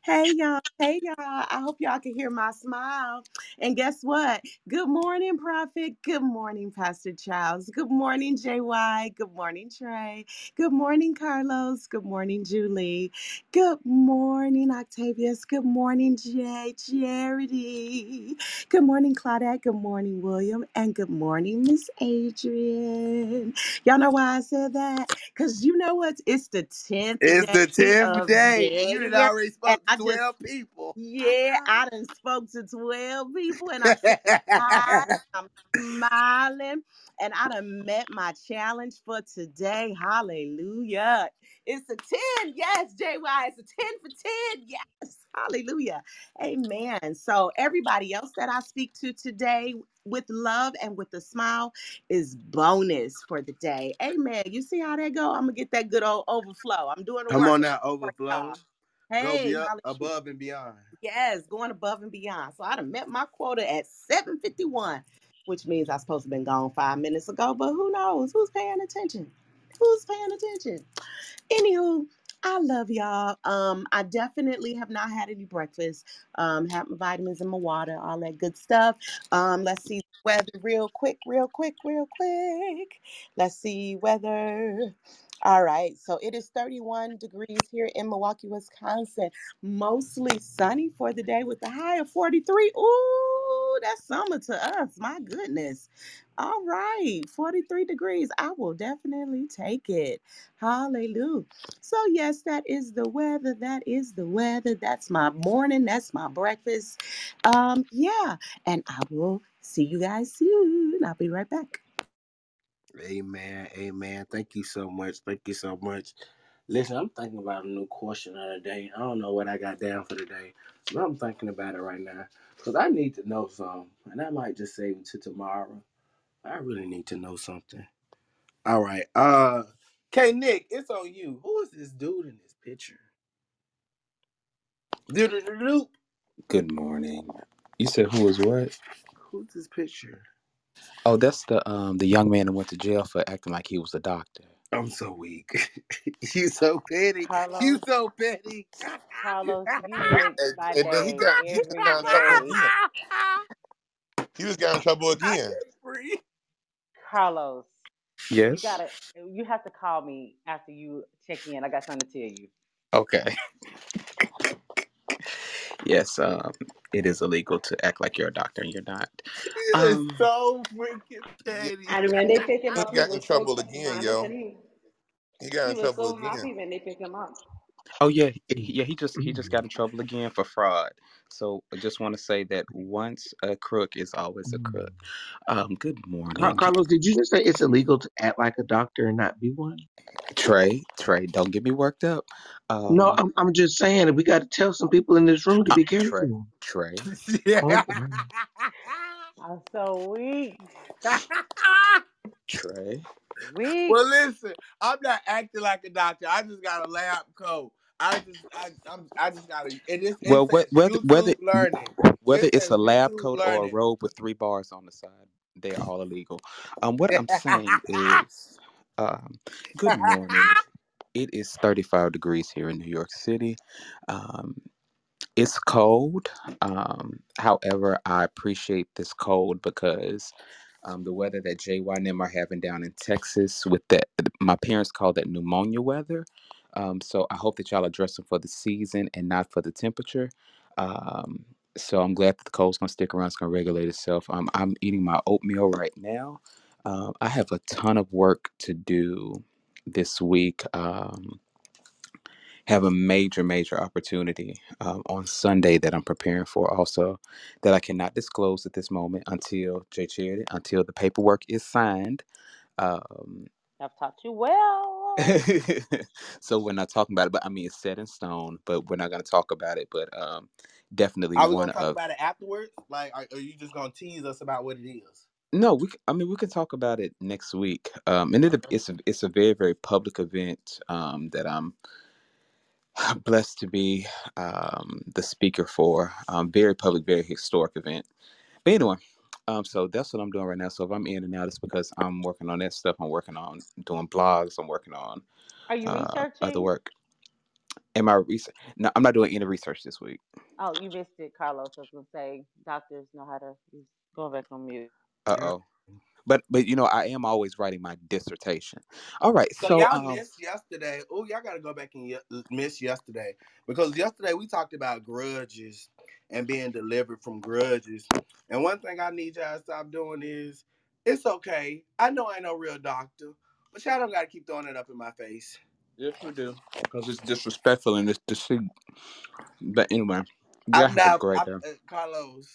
Hey, y'all. Hey, y'all. I hope y'all can hear my smile. And guess what? Good morning, Prophet. Good morning, Pastor Childs. Good morning, J Y. Good morning, Trey. Good morning, Carlos. Good morning, Julie. Good morning, Octavius. Good morning, Jay. Charity. Good morning, Claudette. Good morning, William. And good morning, Miss Adrian. Y'all know why I said that? Because you know what? It's the tenth. It's the tenth day. You didn't already spoke. twelve just, people. Yeah, I done spoke to twelve people, and I'm, smiling, I'm smiling, and I done met my challenge for today. Hallelujah. It's a ten. Yes, J Y, it's a ten for ten. Yes. Hallelujah. Amen. So everybody else that I speak to today with love and with a smile is bonus for the day. Amen. You see how that go? I'm going to get that good old overflow. I'm doing it. Come work. on now, overflow. Hey, go up, above and beyond. Yes, going above and beyond. So I done met my quota at seven fifty-one, which means I was supposed to have been gone five minutes ago, but who knows? Who's paying attention? Who's paying attention? Anywho, I love y'all. Um, I definitely have not had any breakfast. Um, had my vitamins and my water, all that good stuff. Um, let's see the weather real quick, real quick, real quick. Let's see weather. All right, so it is thirty-one degrees here in Milwaukee, Wisconsin. Mostly sunny for the day with a high of forty-three. Ooh, that's summer to us. My goodness. All right, forty-three degrees. I will definitely take it. Hallelujah. So, yes, that is the weather. That is the weather. That's my morning. That's my breakfast. Um, yeah, and I will see you guys soon. I'll be right back. Amen. Amen. Thank you so much. Thank you so much. Listen, I'm thinking about a new question of the day. I don't know what I got down for today, but I'm thinking about it right now because I need to know something. And I might just save it to tomorrow. I really need to know something. All right. Uh, K. Nick, it's on you. Who is this dude in this picture? Do-do-do-do. Good morning. You said who is what? Who's this picture? Oh, that's the um the young man that went to jail for acting like he was a doctor. I'm so weak. You so petty. Carlos, you so petty. Carlos, you and, and then he got, he, got in trouble again. He was got in trouble again. Carlos. Yes. You gotta. You have to call me after you check in. I got something to tell you. Okay. Yes, um, it is illegal to act like you're a doctor and you're not. It is um, so freaking petty. I mean, they pick him he up. Got in trouble so again, yo. He, he got he in trouble so again. When they pick him up. Oh yeah, yeah. He just he just got in trouble again for fraud. So I just want to say that once a crook is always a crook. Um, good morning, Carlos. Did you just say it's illegal to act like a doctor and not be one? Trey, Trey, don't get me worked up. Um, no, I'm, I'm just saying that we got to tell some people in this room to be uh, careful. Trey, Trey. Yeah. I'm so weak. Trey. Weak. Well, listen, I'm not acting like a doctor. I just got a lab coat. I just, I, I'm, I just gotta. It is well, whether whether learning. whether it's, it's a lab YouTube coat learning. or a robe with three bars on the side, they are all illegal. Um, what I'm saying is, um, good morning. It is thirty-five degrees here in New York City. Um, it's cold. Um, however, I appreciate this cold because. Um, the weather that J Y and them are having down in Texas with that, my parents call that pneumonia weather. Um, so I hope that y'all are dressing for the season and not for the temperature. Um, so I'm glad that the cold's going to stick around. It's going to regulate itself. Um, I'm eating my oatmeal right now. Um, I have a ton of work to do this week. Um, have a major, major opportunity um, on Sunday that I'm preparing for also that I cannot disclose at this moment until J Charity, until the paperwork is signed. Um, I've taught you well. So we're not talking about it, but I mean, it's set in stone, but we're not going to talk about it, but um, definitely one of... Are we going to talk of, about it afterwards? Like, are, are you just going to tease us about what it is? No, we. I mean, we can talk about it next week. Um, and it, it's, a, it's a very, very public event um, that I'm... blessed to be um, the speaker for um, very public, very historic event. But anyway, um, so that's what I'm doing right now. So if I'm in and out, it's because I'm working on that stuff. I'm working on doing blogs. I'm working on Are you uh, researching? Other work. Am I research? No, I'm not doing any research this week. Oh, you missed it, Carlos. I was going to say doctors know how to go back on mute. Uh-oh. But, but you know, I am always writing my dissertation. All right. So, so y'all um, missed yesterday. Oh, y'all got to go back and y- miss yesterday. Because yesterday we talked about grudges and being delivered from grudges. And one thing I need y'all to stop doing is, it's okay. I know I ain't no real doctor. But y'all don't got to keep throwing it up in my face. Yes, we do. Because it's disrespectful and it's deceit. But anyway, I'm not, great I'm, uh, Carlos,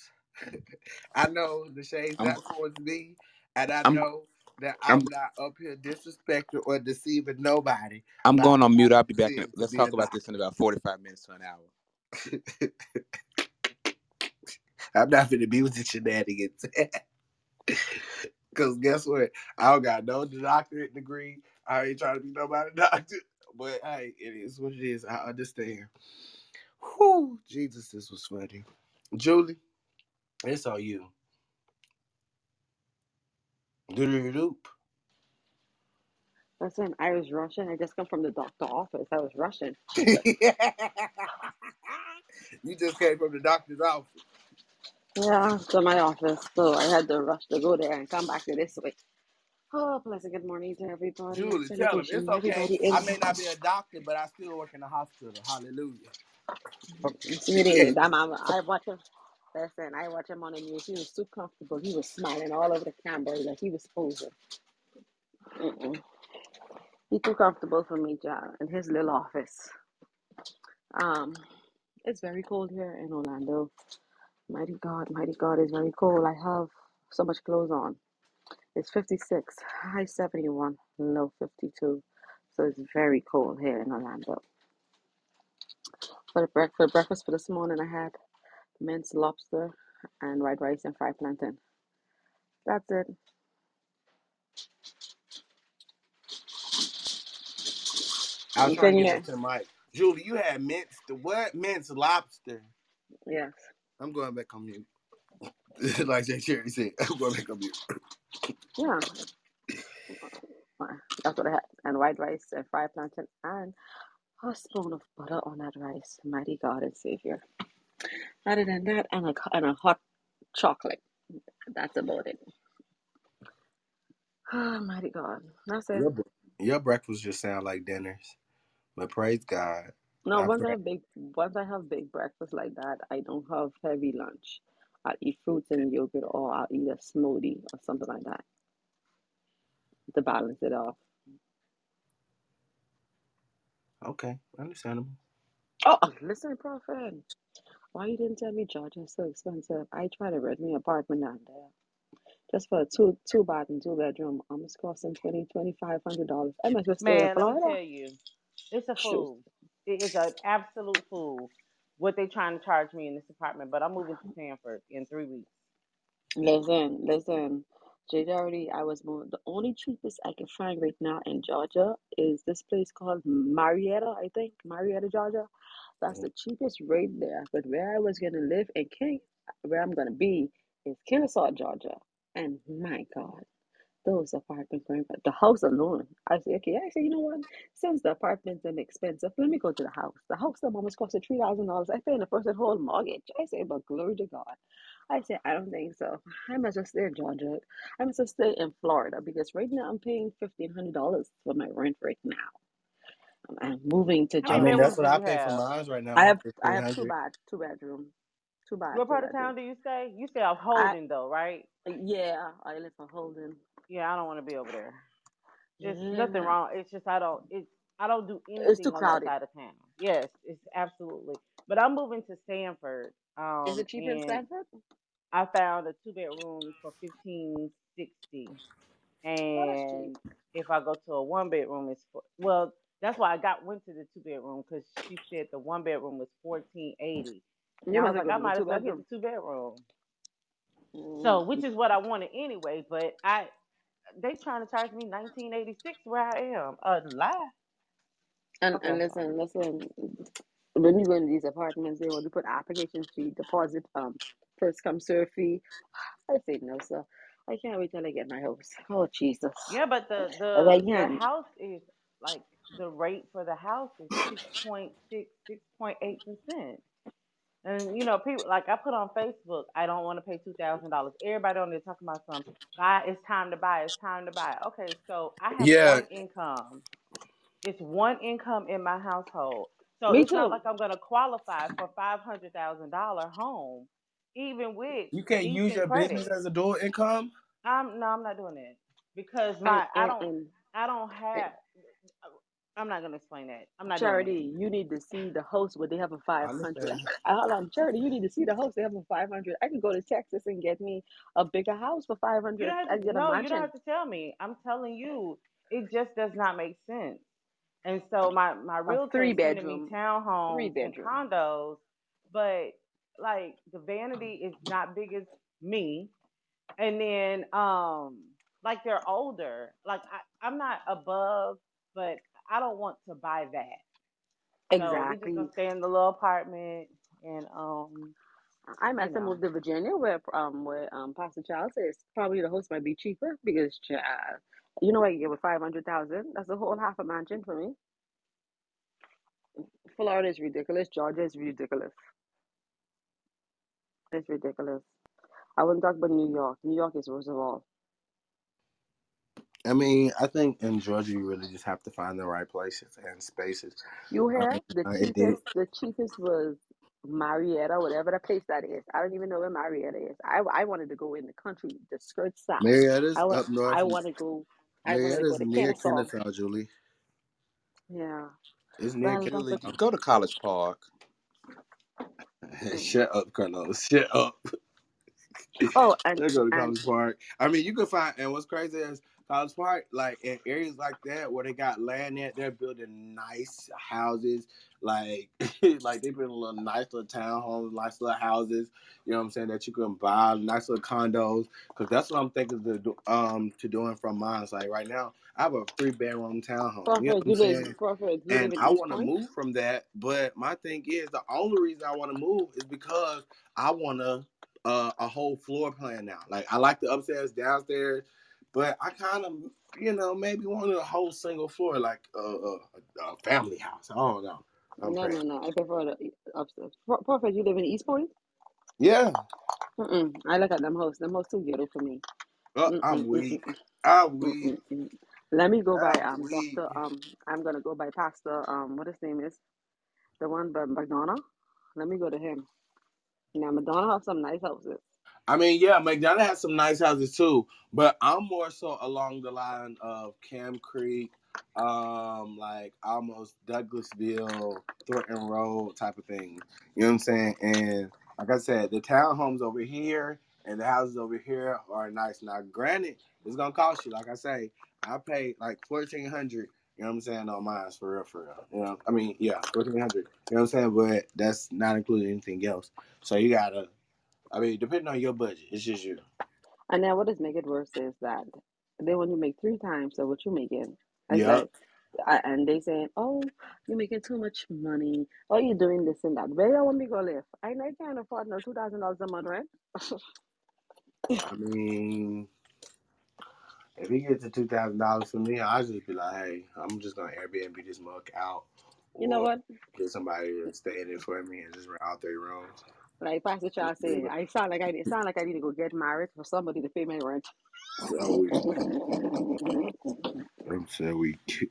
I know the shade's I'm, not towards me, and I I'm, know that I'm, I'm not up here disrespecting or deceiving nobody. I'm like, going on mute. I'll be back. In, let's talk about this in about forty-five minutes to an hour. I'm not going to be with the shenanigans. Because guess what? I don't got no doctorate degree. I ain't trying to be nobody's doctor. But hey, it is what it is. I understand. Whew, Jesus, this was funny. Julie, it's all you. Do-do-do-doop. Listen, I was rushing. I just come from the doctor's office. I was rushing. You just came from the doctor's office. Yeah, to my office. So I had to rush to go there and come back to this way. Oh, pleasant good morning to everybody. Julie, tell them it's okay. Is... I may not be a doctor, but I still work in the hospital. Hallelujah. It is. I'm, I'm, I watch him. Listen, I watch him on the news. He was too comfortable. He was smiling all over the camera like he was posing. Mm-mm. He too comfortable for me, John, in his little office. Um, it's very cold here in Orlando. Mighty God, mighty God, it's very cold. I have so much clothes on. It's fifty-six, high seventy-one, low fifty-two. So it's very cold here in Orlando. For breakfast, breakfast for this morning, I had minced lobster and white rice and fried plantain. That's it. I was trying to get to the mic. Julie, you had minced what? Minced lobster. Yes. I'm going back on mute. Like Jay Cherry said, I'm going back on mute. Yeah. That's what I had. And white rice and fried plantain and a spoon of butter on that rice. Mighty God and Savior. Other than that, and a, and a hot chocolate. That's about it. Oh, mighty God. That's it. Your, your breakfast just sound like dinners. But praise God. No, I once I have big once I have big breakfast like that, I don't have heavy lunch. I'll eat fruits and yogurt, or I'll eat a smoothie or something like that to balance it off. Okay, understandable. Oh, listen, Prophet, why you didn't tell me Georgia is so expensive? I tried to rent me an apartment down there just for a two two bath and two bedroom. I'm just costing twenty twenty five hundred dollars. I might just man, let me tell you, it's a fool. It is an absolute fool what they trying to charge me in this apartment, but I'm moving to Sanford in three weeks. Listen, listen, J D already, I was moving. The only cheapest I can find right now in Georgia is this place called Marietta, I think, Marietta, Georgia. That's the cheapest right there. But where I was going to live in King, where I'm going to be, is Kennesaw, Georgia. And my God, those apartments, the house alone. I say, okay, I say, you know what? Since the apartment's inexpensive, let me go to the house. The house that almost costed three thousand dollars. I pay the person's whole mortgage. I say, but glory to God. I say, I don't think so. I must just stay in Georgia. I must just stay in Florida because right now I'm paying fifteen hundred dollars for my rent right now. I'm moving to Georgia. I mean, that's what I pay for mine right now. I have I have two bad, two bedroom. Too bad. What part of town do you stay? You stay off Holden though, right? Yeah, I live in Holden. Yeah, I don't want to be over there. There's yeah. nothing wrong. It's just I don't. It's I don't do anything it's too crowded. On that side of town. Yes, it's absolutely. But I'm moving to Sanford. Um, Is it cheap in Sanford? I found a two bedroom for fifteen sixty, and oh, if I go to a one bedroom, it's four, well. That's why I got went to the two bedroom because she said the one bedroom was fourteen eighty. Yeah, I was like, I might as well get the two bedroom. Mm. So, which is what I wanted anyway. But I. They trying to charge me nineteen eighty six where I am. A lie. And okay. and listen, listen. When you go into these apartments, they want to put application fee, deposit, um, first come serve fee. I say no, sir. I can't wait till I get my house. Oh Jesus. Yeah, but the the, like, yeah. the house is like the rate for the house is six point six, six point eight percent. And, you know, people, like I put on Facebook, I don't want to pay two thousand dollars. Everybody on there talking about something. Buy, it's time to buy, it's time to buy. Okay, so I have yeah. one income. It's one income in my household. So Me it's too. Not like I'm going to qualify for five hundred thousand dollars home, even with You can't use your credit. Business as a dual income? I'm, no, I'm not doing that. Because my, I don't, I don't have, I'm not going to explain that. I'm not Charity, you need to see the host where they have a five hundred. Hold on, Charity, you need to see the host. They have a five hundred. I can go to Texas and get me a bigger house for five hundred. I get no, you don't have to tell me. I'm telling you, it just does not make sense. And so my my real three bedroom townhomes, three bedroom condos, but like the vanity is not big as me. And then um, like they're older. Like I, I'm not above, but I don't want to buy that. Exactly. So we're just gonna stay in the little apartment, and um, I'm at to move to Virginia, where um, where um, Pastor Charles says probably the host might be cheaper because uh, you know what you get with five hundred thousand. That's a whole half a mansion for me. Florida is ridiculous. Georgia is ridiculous. It's ridiculous. I wouldn't talk about New York. New York is worse of all. I mean, I think in Georgia, you really just have to find the right places and spaces. You have the uh, cheapest. The cheapest was Marietta, whatever the place that is. I don't even know where Marietta is. I, I wanted to go in the country, the skirt side. Marietta's I, up north. I want to go. Marietta's go to near Kennesaw. Kennesaw, Julie. Yeah. It's near Kennesaw. Go to College Park. Shut up, Carlos. Shut up. Oh, and they go to College and, Park. I mean, you can find, and what's crazy is College Park, like in areas like that where they got land there, they're building nice houses. Like, like they building little nice little townhomes, nice little houses. You know what I'm saying? That you can buy nice little condos. Because that's what I'm thinking to um to doing from mine. It's like right now, I have a three bedroom townhome. Perfect, you know what I'm saying? Perfect, and I want to move from that. But my thing is, the only reason I want to move is because I want to. Uh, a whole floor plan now. Like I like the upstairs, downstairs, but I kind of, you know, maybe wanted a whole single floor, like a, a, a family house. I don't know. I'm no, praying. no, no. I prefer the upstairs. Perfect. You live in East Point? Yeah. Mm-mm. I look at them hosts. Them hosts too ghetto for me. Uh, I'm weak. I'm weak. Mm-mm. Let me go I'm by um weak. Doctor um. I'm gonna go by Pastor um. What his name is? The one by Madonna. Let me go to him. Now, Madonna has some nice houses. I mean, yeah, Madonna has some nice houses, too. But I'm more so along the line of Cam Creek, um, like almost Douglasville, Thornton Road type of thing. You know what I'm saying? And like I said, the townhomes over here and the houses over here are nice. Now, granted, it's going to cost you. Like I say, I paid like fourteen hundred dollars. You know what I'm saying? On mine, for real, for real. You know, I mean, yeah, fourteen hundred dollars. You know what I'm saying? But that's not including anything else. So you gotta, I mean, depending on your budget, it's just you. And now what does make it worse is that they want you to make three times of what you're making. Yeah. Like, and they saying, oh, you're making too much money. Oh, you're doing this and that. Where I want me to go live? I know I can't afford no two thousand dollars a month, right? I mean... If he gets the two thousand dollars from me, I'll just be like, "Hey, I'm just gonna Airbnb this mug out." You know what? Get somebody to stay in it for me and just rent all three rooms. Like Pastor Charles said, I sound like I it sound like I need to go get married for somebody to pay my rent. So weak. I'm so weak.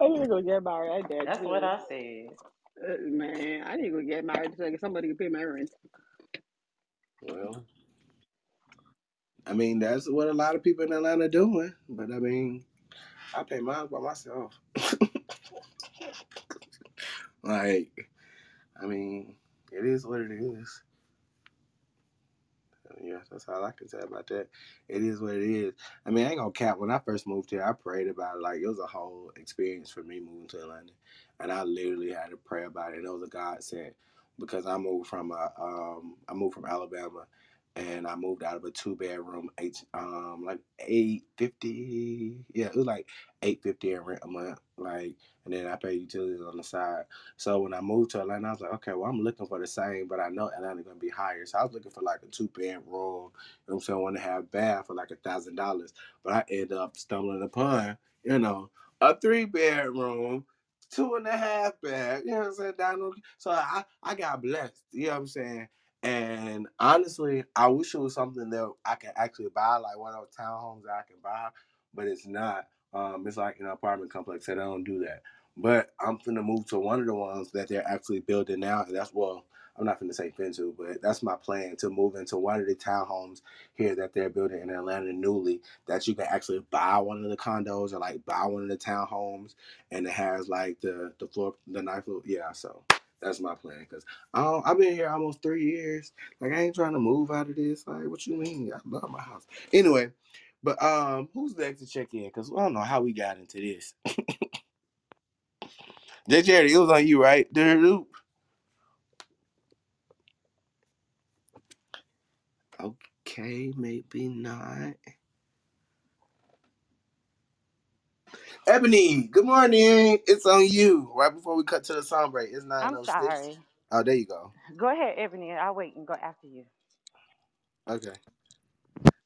I need to go get married. I did. That's too. What I said. Uh, man, I need to go get married so like somebody to pay my rent. Well. I mean, that's what a lot of people in Atlanta are doing. But, I mean, I pay mine by myself. Like, I mean, it is what it is. Yeah, that's all I can say about that. It is what it is. I mean, I ain't gonna cap. When I first moved here, I prayed about it. Like, it was a whole experience for me moving to Atlanta. And I literally had to pray about it. And it was a godsend. Because I moved from, a, um, I moved from Alabama. And I moved out of a two-bedroom, eight, um, like eight fifty. Yeah, it was like eight fifty in rent a month. Like, and then I paid utilities on the side. So when I moved to Atlanta, I was like, okay, well, I'm looking for the same, but I know Atlanta's gonna be higher. So I was looking for like a two-bedroom, you know what I'm saying, one and a half bath for like a thousand dollars. But I ended up stumbling upon, you know, a three-bedroom. Two and a half bath. You know what I'm saying? Down so I I got blessed. You know what I'm saying? And honestly, I wish it was something that I could actually buy, like one of those townhomes that I can buy, but it's not. Um, it's like an apartment complex that I don't do that. But I'm going to move to one of the ones that they're actually building now. And that's, well, I'm not going to say been to, but that's my plan, to move into one of the townhomes here that they're building in Atlanta newly, that you can actually buy one of the condos or like buy one of the townhomes, and it has like the the floor, the ninth floor. Yeah, so that's my plan, because I've been here almost three years. Like, I ain't trying to move out of this. Like, what you mean? I love my house. Anyway, but um, who's next to check in? Because I don't know how we got into this. J. Jerry, it was on you, right? Okay, maybe not. Ebony, good morning. It's on you. Right before we cut to the song break, it's not. I'm sorry. Sticks. Oh, there you go. Go ahead, Ebony. I'll wait and go after you. Okay.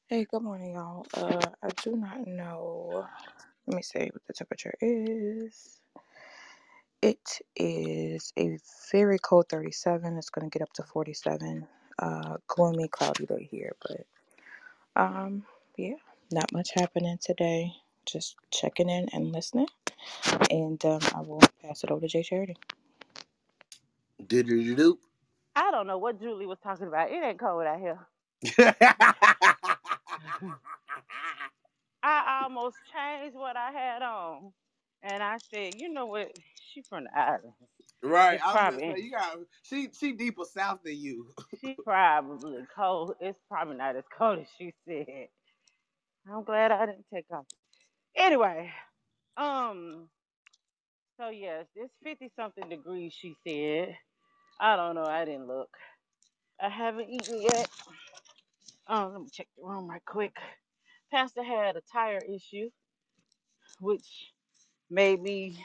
Hey, good morning, y'all. Uh, I do not know. Let me see what the temperature is. It is a very cold thirty-seven. It's going to get up to forty-seven. Uh, gloomy, cloudy day here, but um, yeah, not much happening today. Just checking in and listening, and um, I will pass it over to J. Charity. Do-do-do-do. I don't know what Julie was talking about. It ain't cold out here. I almost changed what I had on, and I said, "You know what? She from the island, right? It's I was probably, gonna say, you got she she deeper south than you. She probably cold. It's probably not as cold as she said. I'm glad I didn't take off." Anyway, um, so yes, it's fifty-something degrees, she said. I don't know. I didn't look. I haven't eaten yet. Um, let me check the room right quick. Pastor had a tire issue, which made me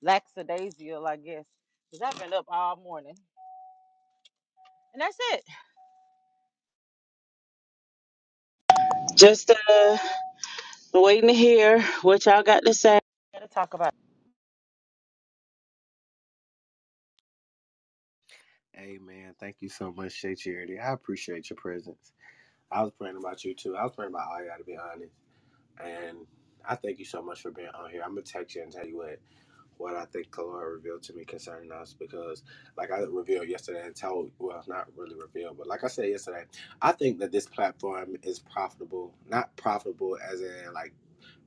lackadaisical, I guess, because I've been up all morning. And that's it. Just, uh... waiting to hear what y'all got to say. Gotta talk about. Hey, man, thank you so much, Shay Charity. I appreciate your presence. I was praying about you, too. I was praying about all y'all, to be honest. And I thank you so much for being on here. I'm going to text you and tell you what, what I think the Lord revealed to me concerning us, because, like I revealed yesterday and told, well, not really revealed, but like I said yesterday, I think that this platform is profitable, not profitable as in, like,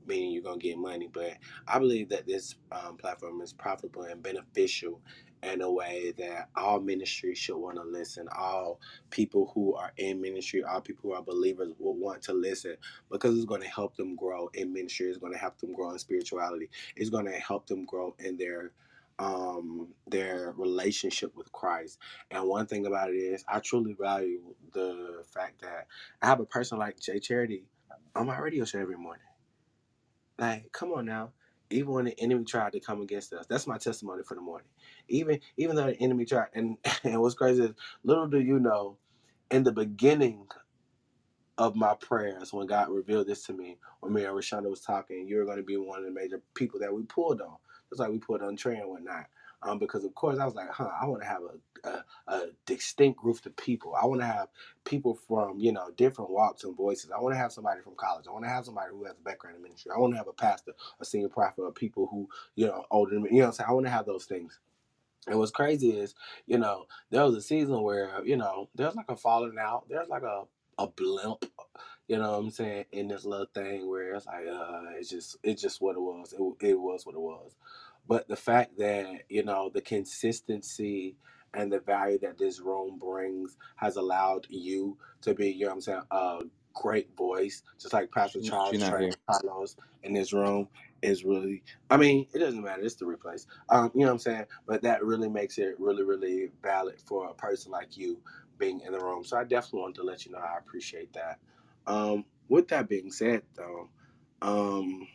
meaning you're going to get money, but I believe that this um, platform is profitable and beneficial in a way that all ministries should want to listen. All people who are in ministry, all people who are believers will want to listen, because it's going to help them grow in ministry. It's going to help them grow in spirituality. It's going to help them grow in their um their relationship with Christ. And one thing about it is, I truly value the fact that I have a person like J. Charity on my radio show every morning. Like, come on now. Even when the enemy tried to come against us, that's my testimony for the morning. Even even though the enemy tried, and, and what's crazy is, little do you know, in the beginning of my prayers, when God revealed this to me, when me and Rashonda was talking, you were going to be one of the major people that we pulled on. Just like we pulled on Trey and whatnot. Um, because, of course, I was like, huh, I want to have a, a, a distinct group of people. I want to have people from, you know, different walks and voices. I want to have somebody from college. I want to have somebody who has a background in ministry. I want to have a pastor, a senior prophet, or people who, you know, older than me. You know what I'm saying? I want to have those things. And what's crazy is, you know, there was a season where, you know, there's like a falling out. There's like a, a blimp, you know what I'm saying, in this little thing where it's like, uh, it's just, it's just what it was. It, it was what it was. But the fact that, you know, the consistency and the value that this room brings has allowed you to be, you know what I'm saying, a great voice, just like Pastor Charles Trey Carlos in this room is really, I mean, it doesn't matter. It's the replace. Um, you know what I'm saying? But that really makes it really, really valid for a person like you being in the room. So I definitely wanted to let you know I appreciate that. Um, with that being said, though, um...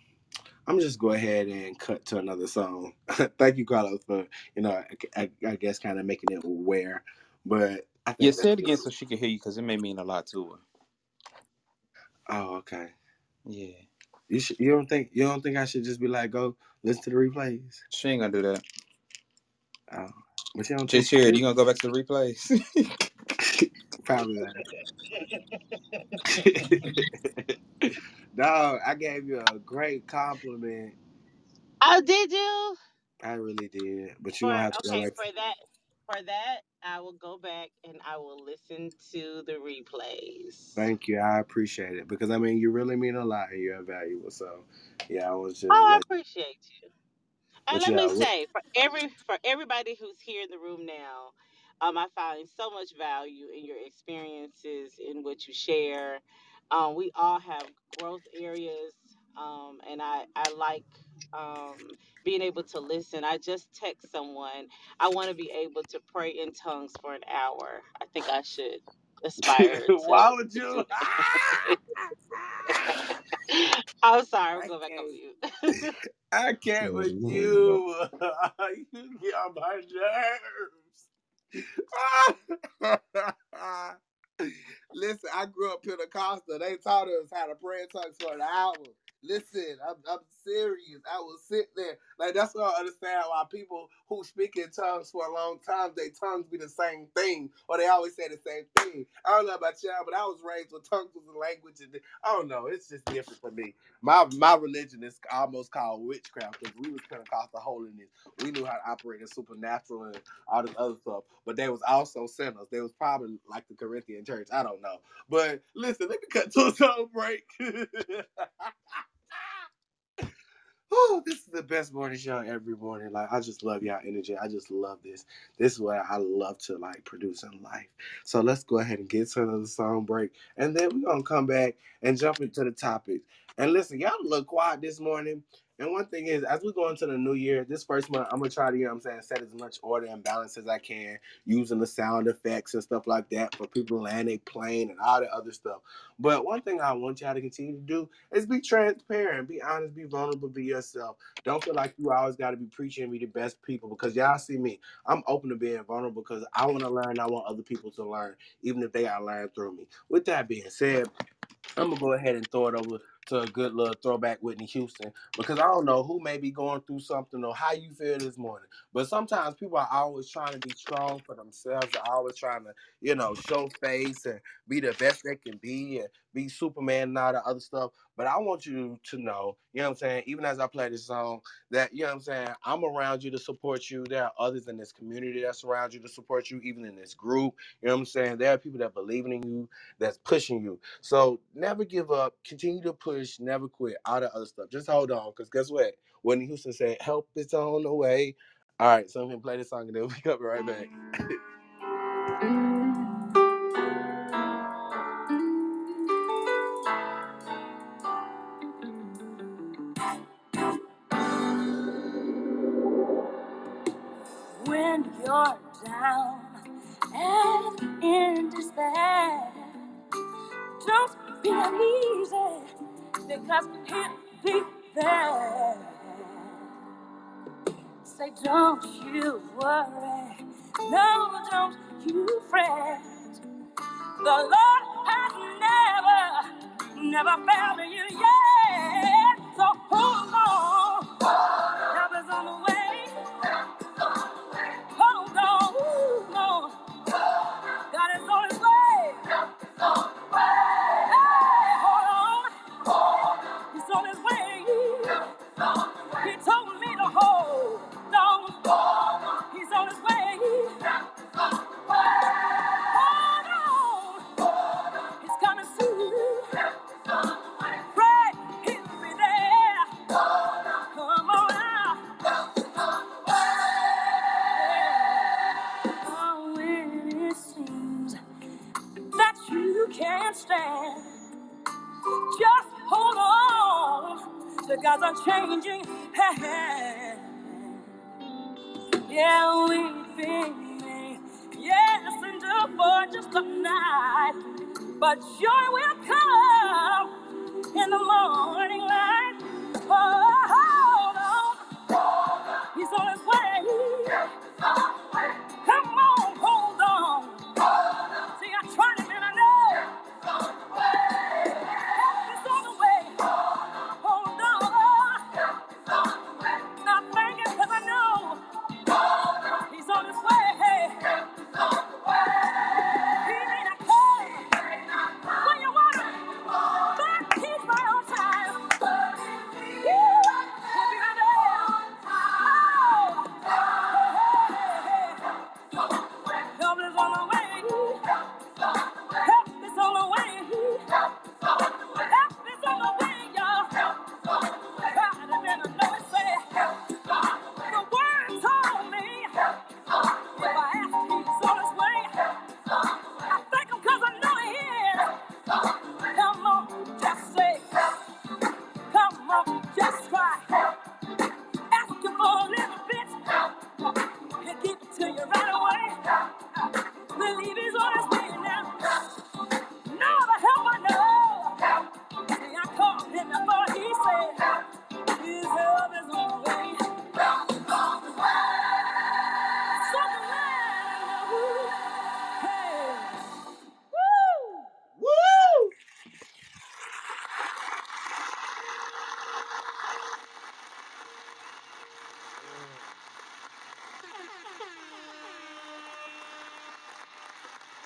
I'm just go ahead and cut to another song. Thank you, Carlos, for, you know, I, I, I guess kind of making it aware. But I think yeah, say it again so she can hear you, because it may mean a lot to her. Oh, okay. Yeah. You should, you don't think you don't think I should just be like, go listen to the replays? She ain't gonna do that. Oh, but you don't. Just here, you gonna go back to the replays? Probably not. Dog, I gave you a great compliment. Oh, did you? I really did. But you for, don't have to okay, go back for that for that, I will go back and I will listen to the replays. Thank you. I appreciate it, because I mean, you really mean a lot and you're valuable. So yeah, I was just. Oh, I appreciate you. And let me say, for every for everybody who's here in the room now, um, I find so much value in your experiences, in what you share. Um, we all have growth areas, um, and I, I like um, being able to listen. I just text someone. I want to be able to pray in tongues for an hour. I think I should aspire to. Why would you? I'm sorry. I'm going back on you. I can't with you. You get on my nerves. Listen, I grew up Pentecostal. They taught us how to pray in tongues for an hour. Listen, I'm, I'm serious. I will sit there. Like, that's what I understand why people who speak in tongues for a long time, their tongues be the same thing, or they always say the same thing. I don't know about y'all, but I was raised with tongues and language, and I don't know. It's just different for me. My my religion is almost called witchcraft, because we was Pentecostal holiness. We knew how to operate in supernatural and all this other stuff, but they was also sinners. They was probably like the Corinthian church. I don't know. But listen, let me cut to a song break. Oh, this is the best morning show every morning. Like, I just love y'all energy. I just love this. This is what I love to, like, produce in life. So let's go ahead and get to another song break. And then we're going to come back and jump into the topics. And listen, y'all look quiet this morning. And one thing is, as we go into the new year, this first month, I'm going to try to, you know what I'm saying, set as much order and balance as I can, using the sound effects and stuff like that for people to land a plane and all that other stuff. But one thing I want y'all to continue to do is be transparent, be honest, be vulnerable, be yourself. Don't feel like you always got to be preaching and be the best people, because y'all see me. I'm open to being vulnerable because I want to learn. I want other people to learn, even if they got to learn through me. With that being said, I'm going to go ahead and throw it over to a good little throwback Whitney Houston, because I don't know who may be going through something or how you feel this morning. But sometimes people are always trying to be strong for themselves. They're always trying to, you know, show face and be the best they can be and be Superman and all that other stuff. But I want you to know, you know what I'm saying, even as I play this song, that, you know what I'm saying, I'm around you to support you. There are others in this community that's around you to support you, even in this group. You know what I'm saying? There are people that believe in you, that's pushing you. So never give up. Continue to push. Never quit. All the other stuff. Just hold on, because guess what? Whitney Houston said, help is on the way. All right, so I'm going to play this song, and then we'll be coming right back. You're down and in despair. Don't be uneasy, because he'll be there. Say, don't you worry, no, don't you fret. The Lord has never, never failed you yet. So hold on, help is on the way. Because I'm changing hands. Yeah, weeping, yes, and endure just a night, but joy will come in the morning light. Oh, hold on, he's on his way. Come on, hold on. See, I tried it and I know. He's on the way. When you want him, but he's right on time. Yeah.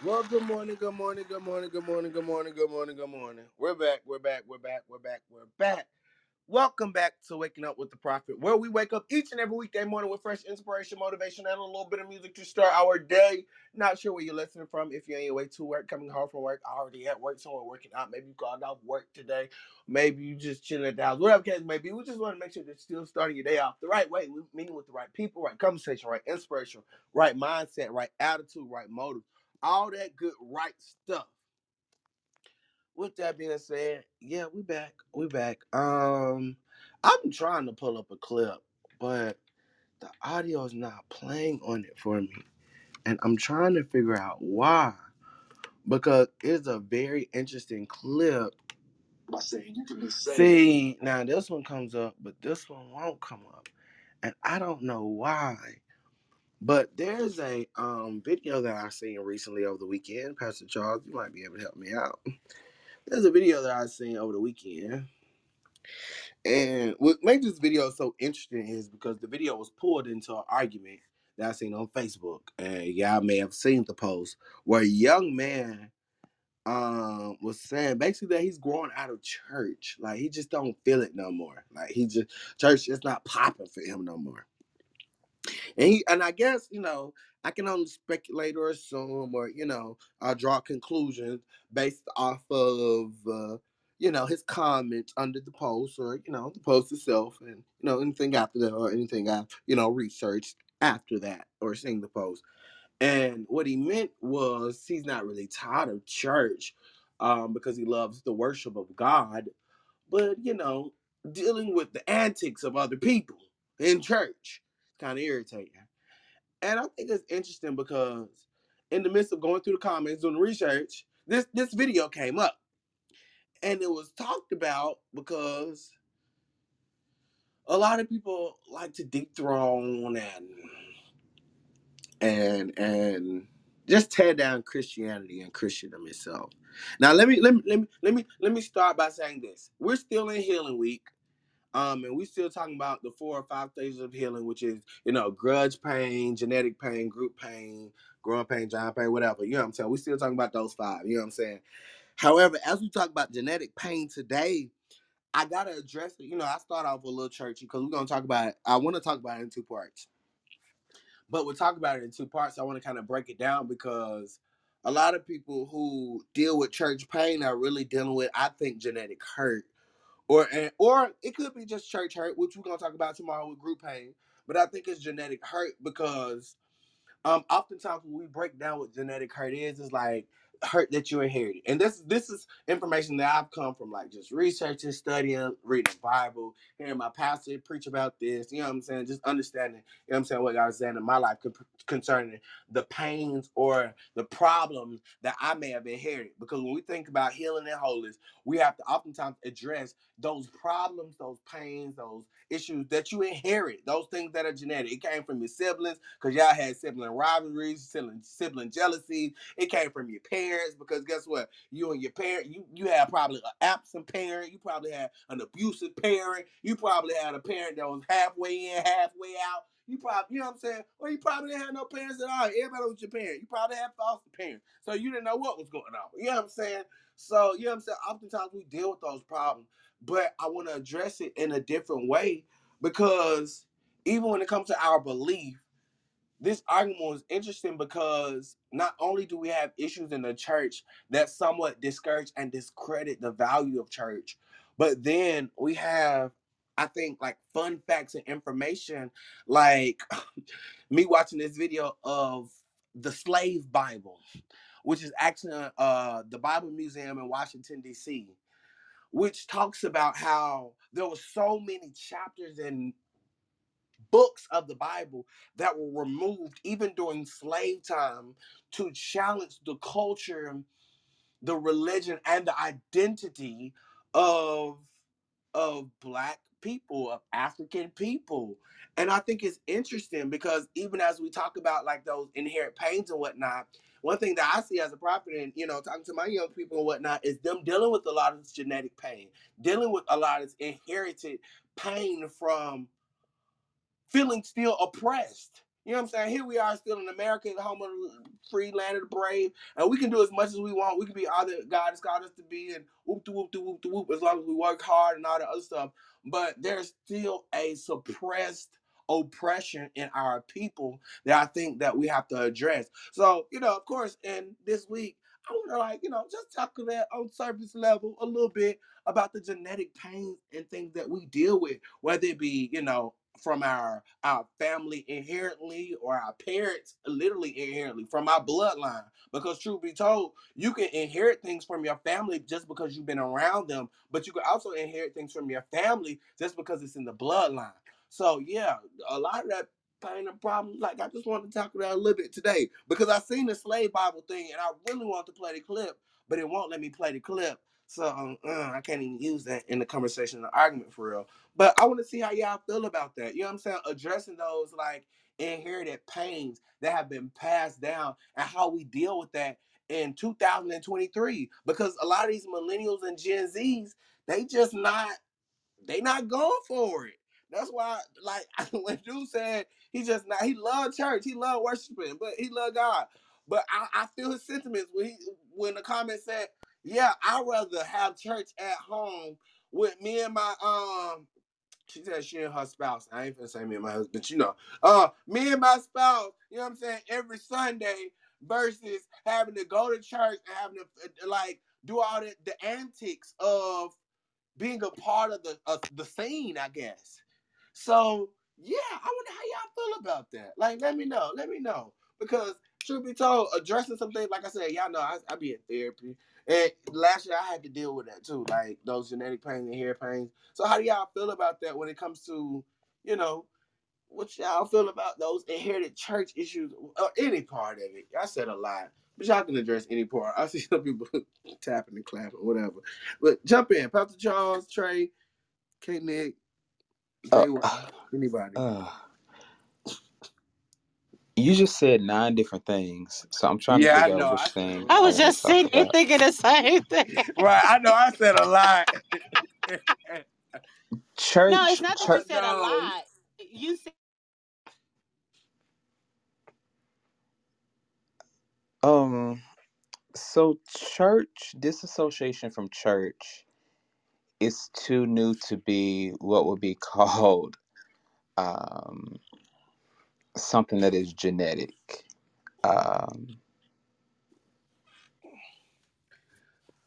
Well, good morning, good morning, good morning, good morning, good morning, good morning, good morning. We're back, we're back, we're back, we're back, we're back. Welcome back to Waking Up with the Prophet, where we wake up each and every weekday morning with fresh inspiration, motivation, and a little bit of music to start our day. Not sure where you're listening from. If you're on your way to work, coming home from work, already at work, somewhere working out. Maybe you called off work today. Maybe you just chilling at the house. Whatever case may be, we just want to make sure that you're still starting your day off the right way. We're meeting with the right people, right conversation, right inspiration, right mindset, right attitude, right motive. All that good right stuff. With that being said, yeah, we back. We back. Um, I'm trying to pull up a clip, but the audio is not playing on it for me. And I'm trying to figure out why. Because it's a very interesting clip. I say you can be safe. See, now this one comes up, but this one won't come up. And I don't know why. But there's a um, video that I seen recently over the weekend. Pastor Charles, you might be able to help me out. There's a video that I seen over the weekend. And what makes this video so interesting is because the video was pulled into an argument that I seen on Facebook. And y'all may have seen the post where a young man um, was saying basically that he's growing out of church. Like, he just don't feel it no more. Like, he just, church is not popping for him no more. And he, and I guess, you know, I can only speculate or assume or, you know, uh, draw conclusions based off of, uh, you know, his comments under the post or, you know, the post itself and, you know, anything after that or anything I've, you know, researched after that or seeing the post. And what he meant was he's not really tired of church um, because he loves the worship of God, but, you know, dealing with the antics of other people in church. Kind of irritating. And I think it's interesting because in the midst of going through the comments, doing the research, this, this video came up. And it was talked about because a lot of people like to dethrone and and and just tear down Christianity and Christendom itself. Now let me let me let me let me let me start by saying this. We're still in Healing Week. Um, and we're still talking about the four or five stages of healing, which is, you know, grudge pain, genetic pain, group pain, growing pain, giant pain, whatever. You know what I'm saying? We're still talking about those five. You know what I'm saying? However, as we talk about genetic pain today, I got to address it. You know, I start off with a little churchy because we're going to talk about it. I want to talk about it in two parts. But we'll talk about it in two parts. So I want to kind of break it down because a lot of people who deal with church pain are really dealing with, I think, genetic hurt. Or and, or it could be just church hurt, which we're going to talk about tomorrow with group pain. But I think it's genetic hurt because um, oftentimes when we break down what genetic hurt is, it's like hurt that you inherited. And this this is information that I've come from, like just researching, studying, reading the Bible, hearing my pastor preach about this. You know what I'm saying? Just understanding, you know what I'm saying, what God is saying in my life concerning the pains or the problems that I may have inherited. Because when we think about healing and wholeness, we have to oftentimes address those problems, those pains, those issues that you inherit, those things that are genetic. It came from your siblings because y'all had sibling rivalries, sibling, sibling jealousy. It came from your parents. Because guess what? You and your parent, you, you had probably an absent parent. You probably had an abusive parent. You probably had a parent that was halfway in, halfway out. You probably, you know what I'm saying? Or you probably didn't have no parents at all. Everybody was your parent. You probably had foster parents. So you didn't know what was going on. You know what I'm saying? So, you know what I'm saying? Oftentimes we deal with those problems. But I want to address it in a different way because even when it comes to our belief, this argument was interesting because not only do we have issues in the church that somewhat discourage and discredit the value of church, but then we have, I think, like fun facts and information, like me watching this video of the Slave Bible, which is actually uh, the Bible Museum in Washington, D C, which talks about how there were so many chapters and books of the Bible that were removed even during slave time to challenge the culture, the religion, and the identity of, of Black people, of African people. And I think it's interesting because even as we talk about like those inherent pains and whatnot, one thing that I see as a prophet and, you know, talking to my young people and whatnot is them dealing with a lot of this genetic pain, dealing with a lot of this inherited pain from feeling still oppressed, You know what I'm saying? Here we are still in America, the home of the free, land of the brave. And we can do as much as we want. We can be all that God has called us to be and whoop to whoop to whoop to whoop as long as we work hard and all that other stuff. But there's still a suppressed oppression in our people that I think that we have to address. So, you know, of course, in this week, I want to, like, you know, just talk to that on surface level a little bit about the genetic pains and things that we deal with, whether it be, you know, from our our family inherently or our parents literally inherently, from our bloodline. Because truth be told, you can inherit things from your family just because you've been around them, but you can also inherit things from your family just because it's in the bloodline. So yeah, a lot of that pain and problem, like, I just wanted to talk about a little bit today because I seen the slave Bible thing and I really want to play the clip, but it won't let me play the clip. So um, uh, I can't even use that in the conversation and argument for real. But I want to see how y'all feel about that. You know what I'm saying? Addressing those, like, inherited pains that have been passed down and how we deal with that in two thousand twenty-three. Because a lot of these millennials and Gen Zs, they just not, they not going for it. That's why, like, when dude said he just not, he loved church, he loved worshiping, but he loved God. But I, I feel his sentiments when he, when the comment said, yeah, I'd rather have church at home with me and my, um, she said she and her spouse. I ain't finna say me and my husband, but you know. Uh, me and my spouse, you know what I'm saying, every Sunday versus having to go to church and having to, like, do all the, the antics of being a part of the of the scene, I guess. So, yeah, I wonder how y'all feel about that. Like, let me know. Let me know. Because, truth be told, addressing some things, like I said, y'all know, I, I be in therapy. And last year I had to deal with that too, like those genetic pains and hair pains. So how do y'all feel about that when it comes to, you know, what y'all feel about those inherited church issues or any part of it? I said a lot, but y'all can address any part. I see some people tapping and clapping, whatever. But jump in, Pastor Charles, Trey, K. Nick, uh, anybody. Uh, You just said nine different things, so I'm trying yeah, to figure out which thing. I was just sitting here thinking the same thing. Right, I know I said a lot. Church. No, it's not that church. You said a lot. You said. Um. So, church disassociation from church is too new to be what would be called. Um. Something that is genetic. Um,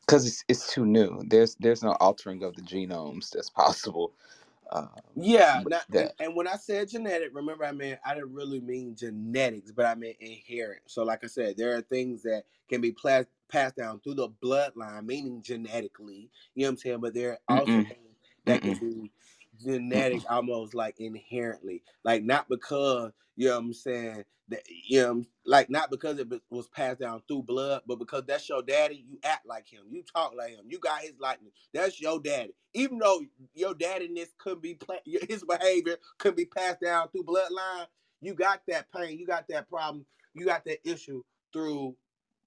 because it's it's too new. There's there's no altering of the genomes that's possible. Um, yeah, not, that. And when I said genetic, remember, I mean, I didn't really mean genetics, but I meant inherent. So like I said, there are things that can be pla- passed down through the bloodline, meaning genetically, you know what I'm saying? But there are also Mm-mm. things that Mm-mm. can be genetic, almost like inherently, like not because, you know what I'm saying, that, you know, like not because it was passed down through blood, but because that's your daddy, you act like him, you talk like him, you got his likeness. That's your daddy, even though your daddiness could be his behavior could be passed down through bloodline. You got that pain, you got that problem, you got that issue through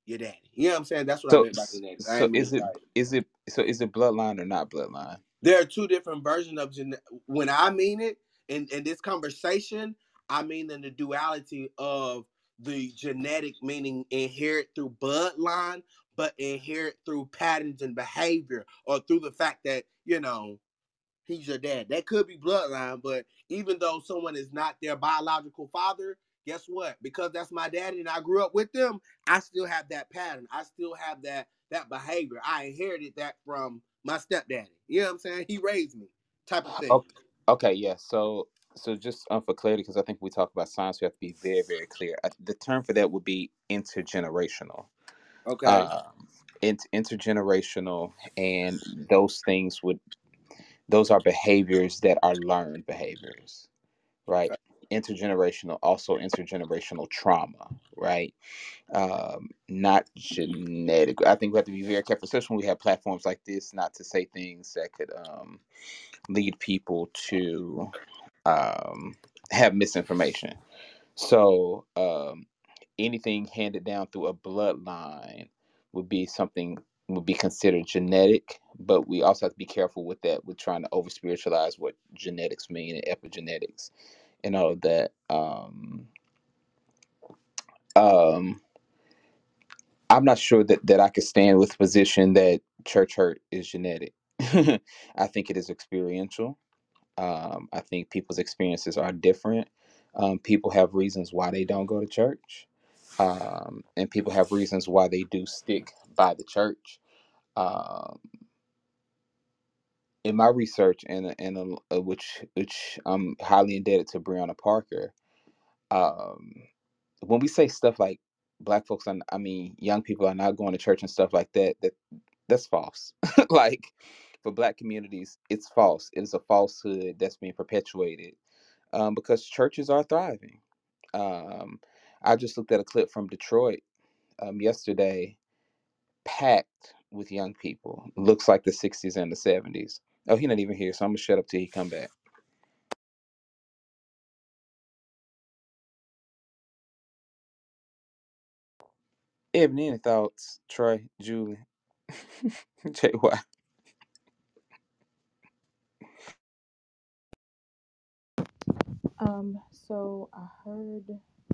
your daddy. You know what I'm saying? That's what so, I meant by genetics. So is it started. is it so is it bloodline or not bloodline? There are two different versions of gene- when I mean it in, in this conversation, I mean in the duality of the genetic, meaning inherit through bloodline, but inherit through patterns and behavior, or through the fact that, you know, he's your dad. That could be bloodline, but even though someone is not their biological father, guess what? Because that's my daddy and I grew up with them, I still have that pattern. I still have that that behavior. I inherited that from my stepdaddy, you know what I'm saying? He raised me, type of thing. Okay, okay yeah. So, so just um, for clarity, because I think we talk about science, we have to be very, very clear. I, the term for that would be intergenerational. Okay. Um, it's intergenerational, and those things would, those are behaviors that are learned behaviors, right? Okay. Intergenerational, also intergenerational trauma, right? Um, not genetic. I think we have to be very careful, especially when we have platforms like this, not to say things that could um, lead people to um, have misinformation. So um, anything handed down through a bloodline would be something would be considered genetic, but we also have to be careful with that. We're trying to over spiritualize what genetics mean and epigenetics and all of that. Um, um, I'm not sure that, that I could stand with the position that church hurt is genetic. I think it is experiential. Um, I think people's experiences are different. Um, people have reasons why they don't go to church. Um, and people have reasons why they do stick by the church. Um, in my research, and and which which I'm highly indebted to Breonna Parker, um, when we say stuff like Black folks, are, I mean, young people are not going to church and stuff like that, that that's false. Like, for Black communities, it's false. It is a falsehood that's being perpetuated um, because churches are thriving. Um, I just looked at a clip from Detroit um, yesterday, packed with young people. Looks like the sixties and the seventies. Oh, he's not even here, so I'm going to shut up till he come back. Ebony, any thoughts? Troy, Julie, J Y. Um, so I heard,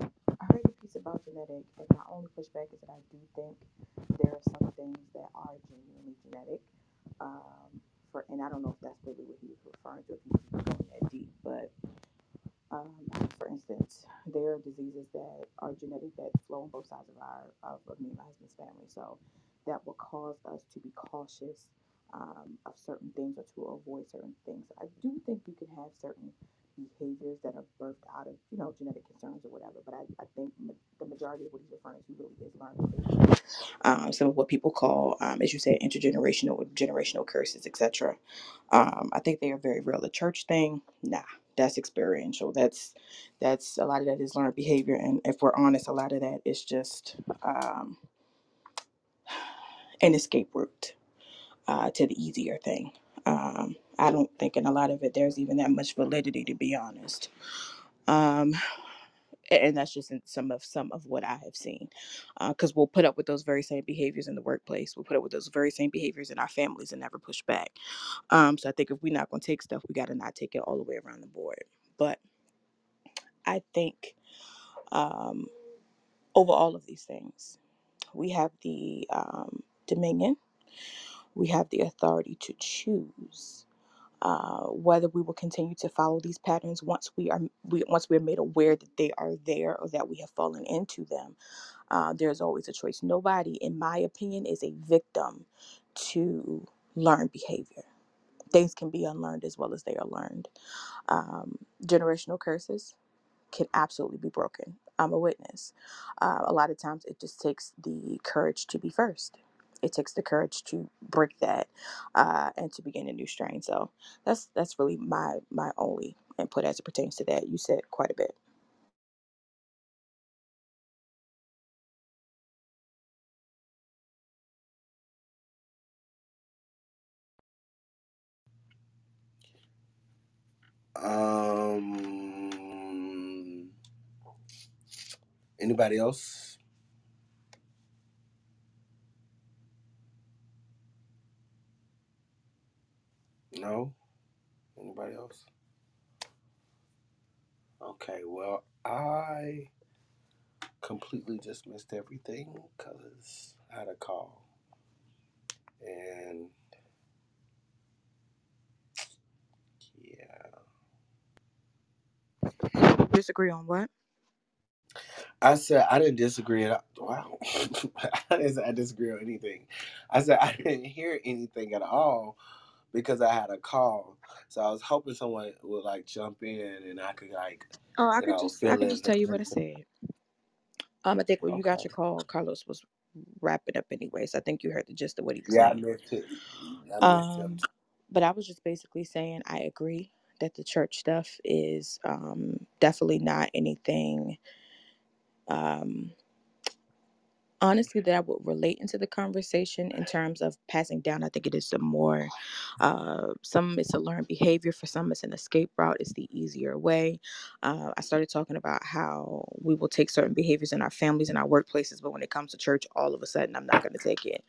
I heard a piece about genetic, and my only pushback is that I do think there are some things that are genuinely genetic. Um, for and I don't know if that's really what he was referring to, if he was going that deep, but um, for instance, there are diseases that are genetic that flow on both sides of our of, of me and my husband's family, so that will cause us to be cautious um, of certain things or to avoid certain things. I do think you can have certain behaviors that are birthed out of, you know, genetic concerns or whatever, but I, I think ma- the majority of what he's referring to really is learned. Um, some of what people call, um, as you said, intergenerational or generational curses, et cetera. Um, I think they are very real. The church thing, nah, that's experiential. That's that's a lot of that is learned behavior, and if we're honest, a lot of that is just um, an escape route uh, to the easier thing. Um, I don't think in a lot of it there's even that much validity, to be honest. Um, and that's just in some of some of what I have seen, because uh, we'll put up with those very same behaviors in the workplace. We'll put up with those very same behaviors in our families and never push back. Um, so I think if we're not going to take stuff, we got to not take it all the way around the board. But I think um, over all of these things, we have the um, dominion. We have the authority to choose uh, whether we will continue to follow these patterns once we are we, once we are made aware that they are there or that we have fallen into them. Uh, there's always a choice. Nobody, in my opinion, is a victim to learned behavior. Things can be unlearned as well as they are learned. Um, generational curses can absolutely be broken. I'm a witness. Uh, a lot of times it just takes the courage to be first. It takes the courage to break that uh, and to begin a new strain. So that's that's really my my only input as it pertains to that. You said quite a bit. Um. Anybody else? No? Anybody else? Okay, well, I completely just missed everything because I had a call. And, yeah. Disagree on what? I said I didn't disagree at all. Wow. I didn't say I disagree on anything. I said I didn't hear anything at all, because I had a call, so I was hoping someone would like jump in and I could like. Oh, I could know, just I could just tell you what I said. Um, I think when okay. you got your call, Carlos was wrapping up anyway, so I think you heard the gist of what he was yeah, saying. Yeah, I missed it. I missed um, it. But I was just basically saying I agree that the church stuff is um definitely not anything. Um. Honestly, that I would relate into the conversation in terms of passing down. I think it is some more, uh, some it's a learned behavior. For some, it's an escape route. It's the easier way. Uh, I started talking about how we will take certain behaviors in our families and our workplaces, but when it comes to church, all of a sudden, I'm not going to take it.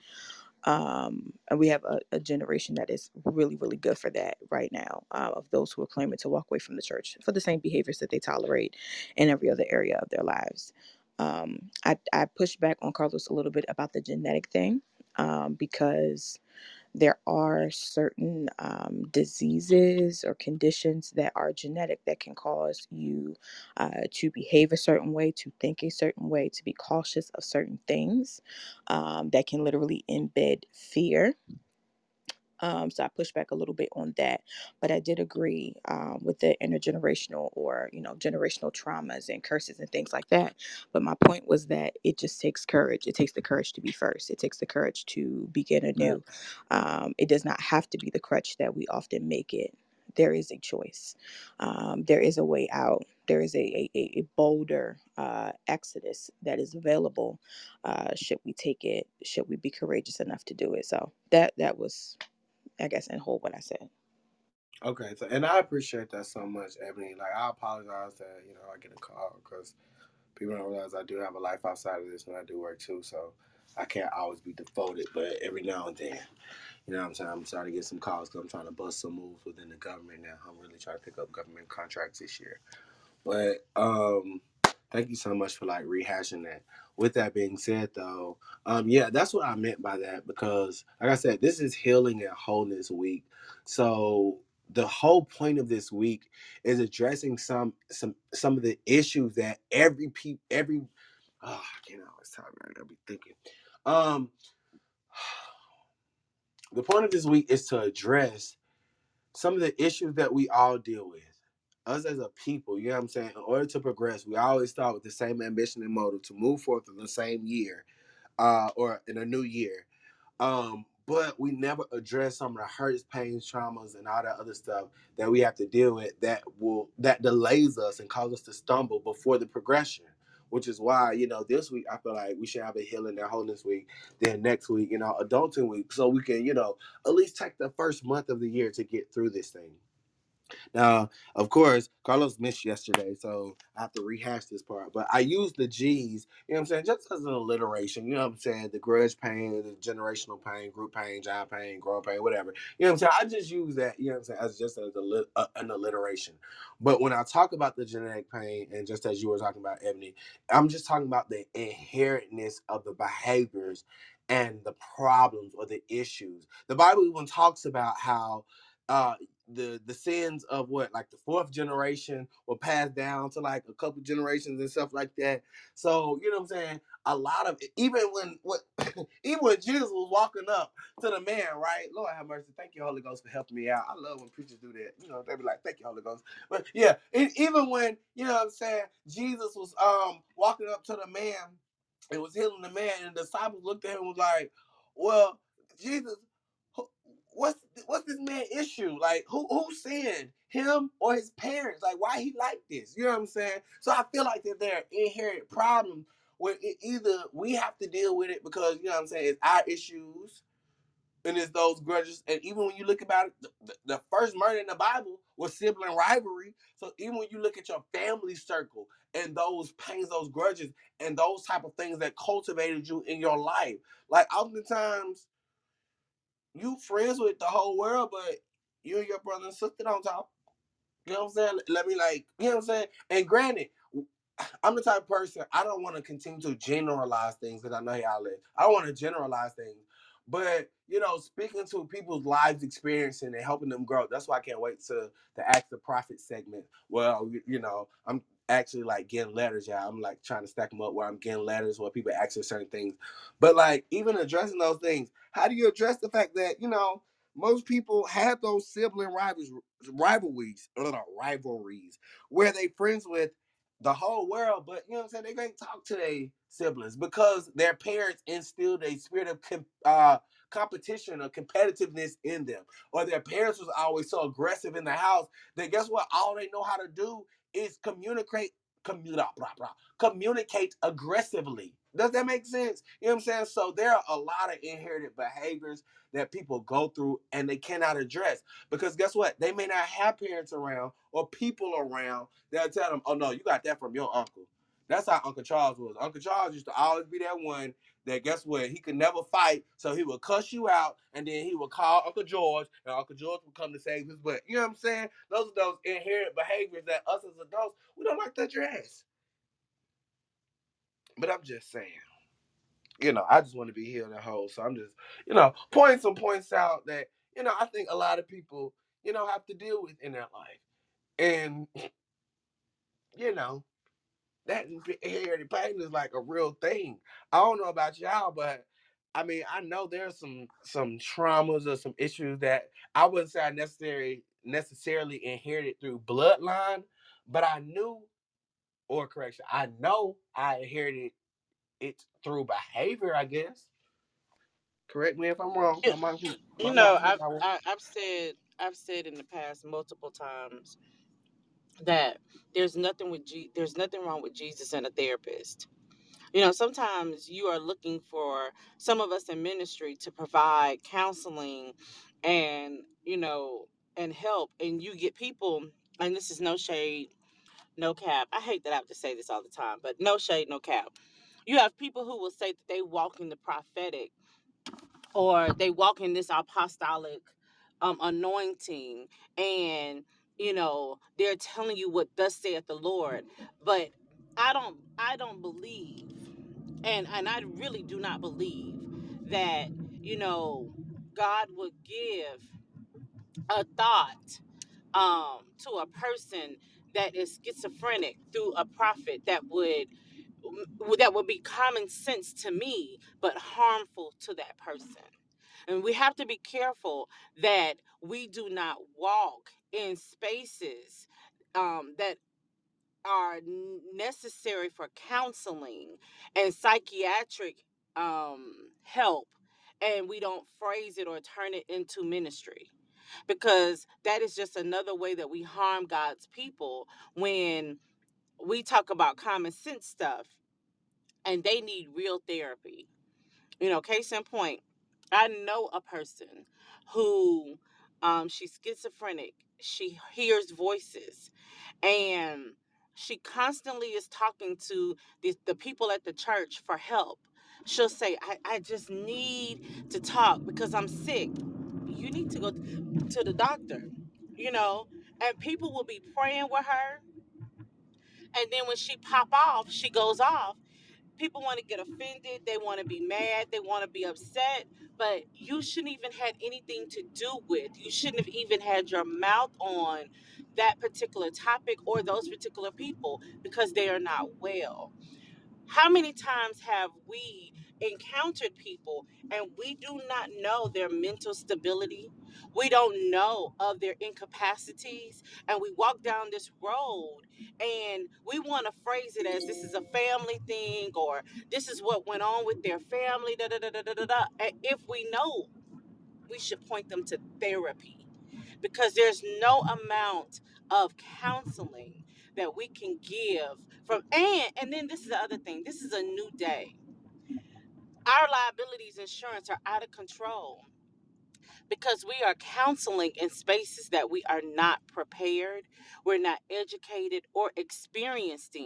Um, and we have a, a generation that is really, really good for that right now, uh, of those who are claiming to walk away from the church for the same behaviors that they tolerate in every other area of their lives. Um, I, I pushed back on Carlos a little bit about the genetic thing um, because there are certain um, diseases or conditions that are genetic that can cause you uh, to behave a certain way, to think a certain way, to be cautious of certain things um, that can literally embed fear. Um, so I pushed back a little bit on that, but I did agree um, with the intergenerational or, you know, generational traumas and curses and things like that. But my point was that it just takes courage. It takes the courage to be first. It takes the courage to begin anew. Um, it does not have to be the crutch that we often make it. There is a choice. Um, there is a way out. There is a, a, a bolder uh, exodus that is available. Uh, should we take it? Should we be courageous enough to do it? So that, that was... I guess, and hold what I said. Okay. So, and I appreciate that so much, Ebony. Like, I apologize that, you know, I get a call because people don't realize I do have a life outside of this when I do work too. So I can't always be devoted, but every now and then, you know what I'm saying? I'm starting to get some calls because I'm trying to bust some moves within the government now. I'm really trying to pick up government contracts this year. But um, thank you so much for, like, rehashing that. With that being said, though, um, yeah, that's what I meant by that because, like I said, this is Healing and Wholeness Week. So the whole point of this week is addressing some some some of the issues that every pe every oh, I can't always talk right now. I'll be thinking. Um, the point of this week is to address some of the issues that we all deal with. Us as a people, you know what I'm saying? In order to progress, we always start with the same ambition and motive to move forth in the same year uh, or in a new year. Um, but we never address some of the hurts, pains, traumas, and all that other stuff that we have to deal with that will that delays us and cause us to stumble before the progression, which is why, you know, this week I feel like we should have a Healing and Wholeness Week, then next week, you know, Adulting Week, so we can, you know, at least take the first month of the year to get through this thing. Now, of course, Carlos missed yesterday, so I have to rehash this part. But I use the G's, you know what I'm saying, just as an alliteration, you know what I'm saying, the grudge pain, the generational pain, group pain, job pain, growing pain, whatever. You know what I'm saying? I just use that, you know what I'm saying, as just as a, uh, an alliteration. But when I talk about the genetic pain, and just as you were talking about, Ebony, I'm just talking about the inherentness of the behaviors and the problems or the issues. The Bible even talks about how uh, the the sins of what, like the fourth generation were passed down to like a couple generations and stuff like that. So, you know what I'm saying? A lot of, even when, what, even when Jesus was walking up to the man, right? Lord have mercy. Thank you, Holy Ghost, for helping me out. I love when preachers do that. You know, they be like, thank you, Holy Ghost. But yeah, and even when, you know what I'm saying, Jesus was um walking up to the man and was healing the man, and the disciples looked at him and was like, well, Jesus, What's what's this man's issue? Like, who who sinned, him or his parents? Like, why he like this? You know what I'm saying? So I feel like that there are inherent problems where it, either we have to deal with it because, you know what I'm saying, it's our issues and it's those grudges. And even when you look about it, the, the first murder in the Bible was sibling rivalry. So even when you look at your family circle and those pains, those grudges, and those type of things that cultivated you in your life, like oftentimes, you friends with the whole world, but you and your brother and sister don't talk. You know what I'm saying? Let me like, you know what I'm saying? And granted, I'm the type of person, I don't want to continue to generalize things because I know how I live. I don't want to generalize things. But, you know, speaking to people's lives experience and helping them grow, that's why I can't wait to the Ask the Prophet segment. Well, you know, I'm actually like getting letters, y'all. I'm like trying to stack them up where I'm getting letters where people ask for certain things. But like even addressing those things, how do you address the fact that, you know, most people have those sibling rivals, rivalries, rivalries where they friends with the whole world, but you know what I'm saying? They can't talk to their siblings because their parents instilled a spirit of com uh, competition or competitiveness in them, or their parents was always so aggressive in the house that guess what? All they know how to do is communicate, communicate, communicate aggressively. Does that make sense? You know what I'm saying? So there are a lot of inherited behaviors that people go through and they cannot address because guess what? They may not have parents around or people around that'll tell them, oh no, you got that from your uncle. That's how Uncle Charles was. Uncle Charles used to always be that one that guess what? He could never fight, so he would cuss you out, and then he would call Uncle George, and Uncle George would come to save his butt. You know what I'm saying? Those are those inherent behaviors that us as adults, we don't like to address. But I'm just saying, you know, I just want to be healed and whole. So I'm just, you know, pointing some points out that, you know, I think a lot of people, you know, have to deal with in their life. And, you know, that inherited pain is like a real thing. I don't know about y'all, but I mean, I know there's some some traumas or some issues that I wouldn't say I necessarily necessarily inherited through bloodline, but I knew, or correction, I know I inherited it through behavior, I guess. Correct me if I'm wrong. You, my, my you know, I've, I, I've said I've said in the past multiple times that there's nothing with G, there's nothing wrong with Jesus and a therapist. You know, sometimes you are looking for some of us in ministry to provide counseling and, you know, and help, and you get people, and this is no shade, no cap. I hate that I have to say this all the time, but no shade, no cap. You have people who will say that they walk in the prophetic, or they walk in this apostolic um, anointing, and, you know, they're telling you what thus saith the Lord. But I don't, I don't believe, and, and I really do not believe that, you know, God would give a thought um, to a person that is schizophrenic through a prophet that would, that would be common sense to me, but harmful to that person. And we have to be careful that we do not walk in spaces um, that are necessary for counseling and psychiatric um, help, and we don't phrase it or turn it into ministry, because that is just another way that we harm God's people when we talk about common sense stuff and they need real therapy. You know, case in point, I know a person who um, she's schizophrenic. She hears voices, and she constantly is talking to the, the people at the church for help. She'll say, I, I just need to talk because I'm sick. You need to go to the doctor, you know, and people will be praying with her. And then when she pop off, she goes off. People want to get offended. They want to be mad. They want to be upset. But you shouldn't even had anything to do with. You shouldn't have even had your mouth on that particular topic or those particular people, because they are not well. How many times have we encountered people and we do not know their mental stability? We don't know of their incapacities, and we walk down this road and we want to phrase it as this is a family thing, or this is what went on with their family, da da da da da da da. And if we know, we should point them to therapy, because there's no amount of counseling that we can give from, and and then this is the other thing, this is a new day. Our liabilities insurance are out of control, because we are counseling in spaces that we are not prepared, we're not educated or experienced in.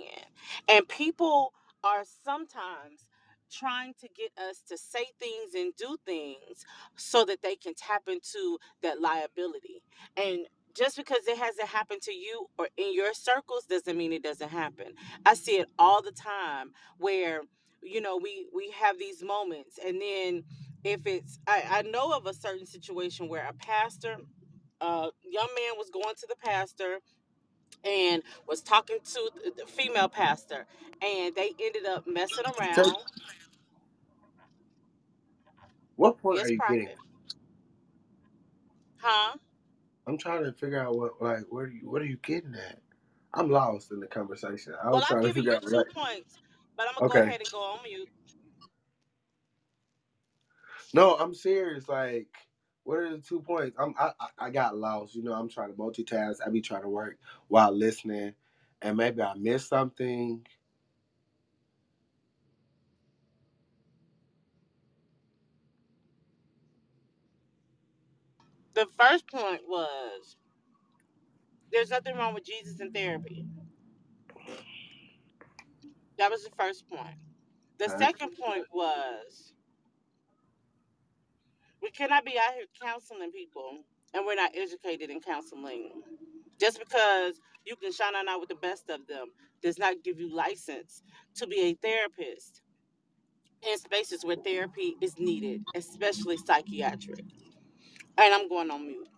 And people are sometimes trying to get us to say things and do things so that they can tap into that liability. And just because it hasn't happened to you or in your circles doesn't mean it doesn't happen. I see it all the time where, you know, we, we have these moments, and then if it's, I, I know of a certain situation where a pastor, a young man was going to the pastor and was talking to the female pastor, and they ended up messing around. So, what point yes, are you prophet. Getting? Huh? I'm trying to figure out what, like, where do you, what are you getting at? I'm lost in the conversation. I was well, trying to figure out. Well, I'm giving you two right. points, but I'm going to okay. go ahead and go on mute. No, I'm serious. Like, what are the two points? I'm, I I got lost. You know, I'm trying to multitask. I be trying to work while listening, and maybe I missed something. The first point was there's nothing wrong with Jesus and therapy. That was the first point. The All right. second point was, we cannot be out here counseling people and we're not educated in counseling. Just because you can shine on out with the best of them does not give you license to be a therapist in spaces where therapy is needed, especially psychiatric. And I'm going on mute.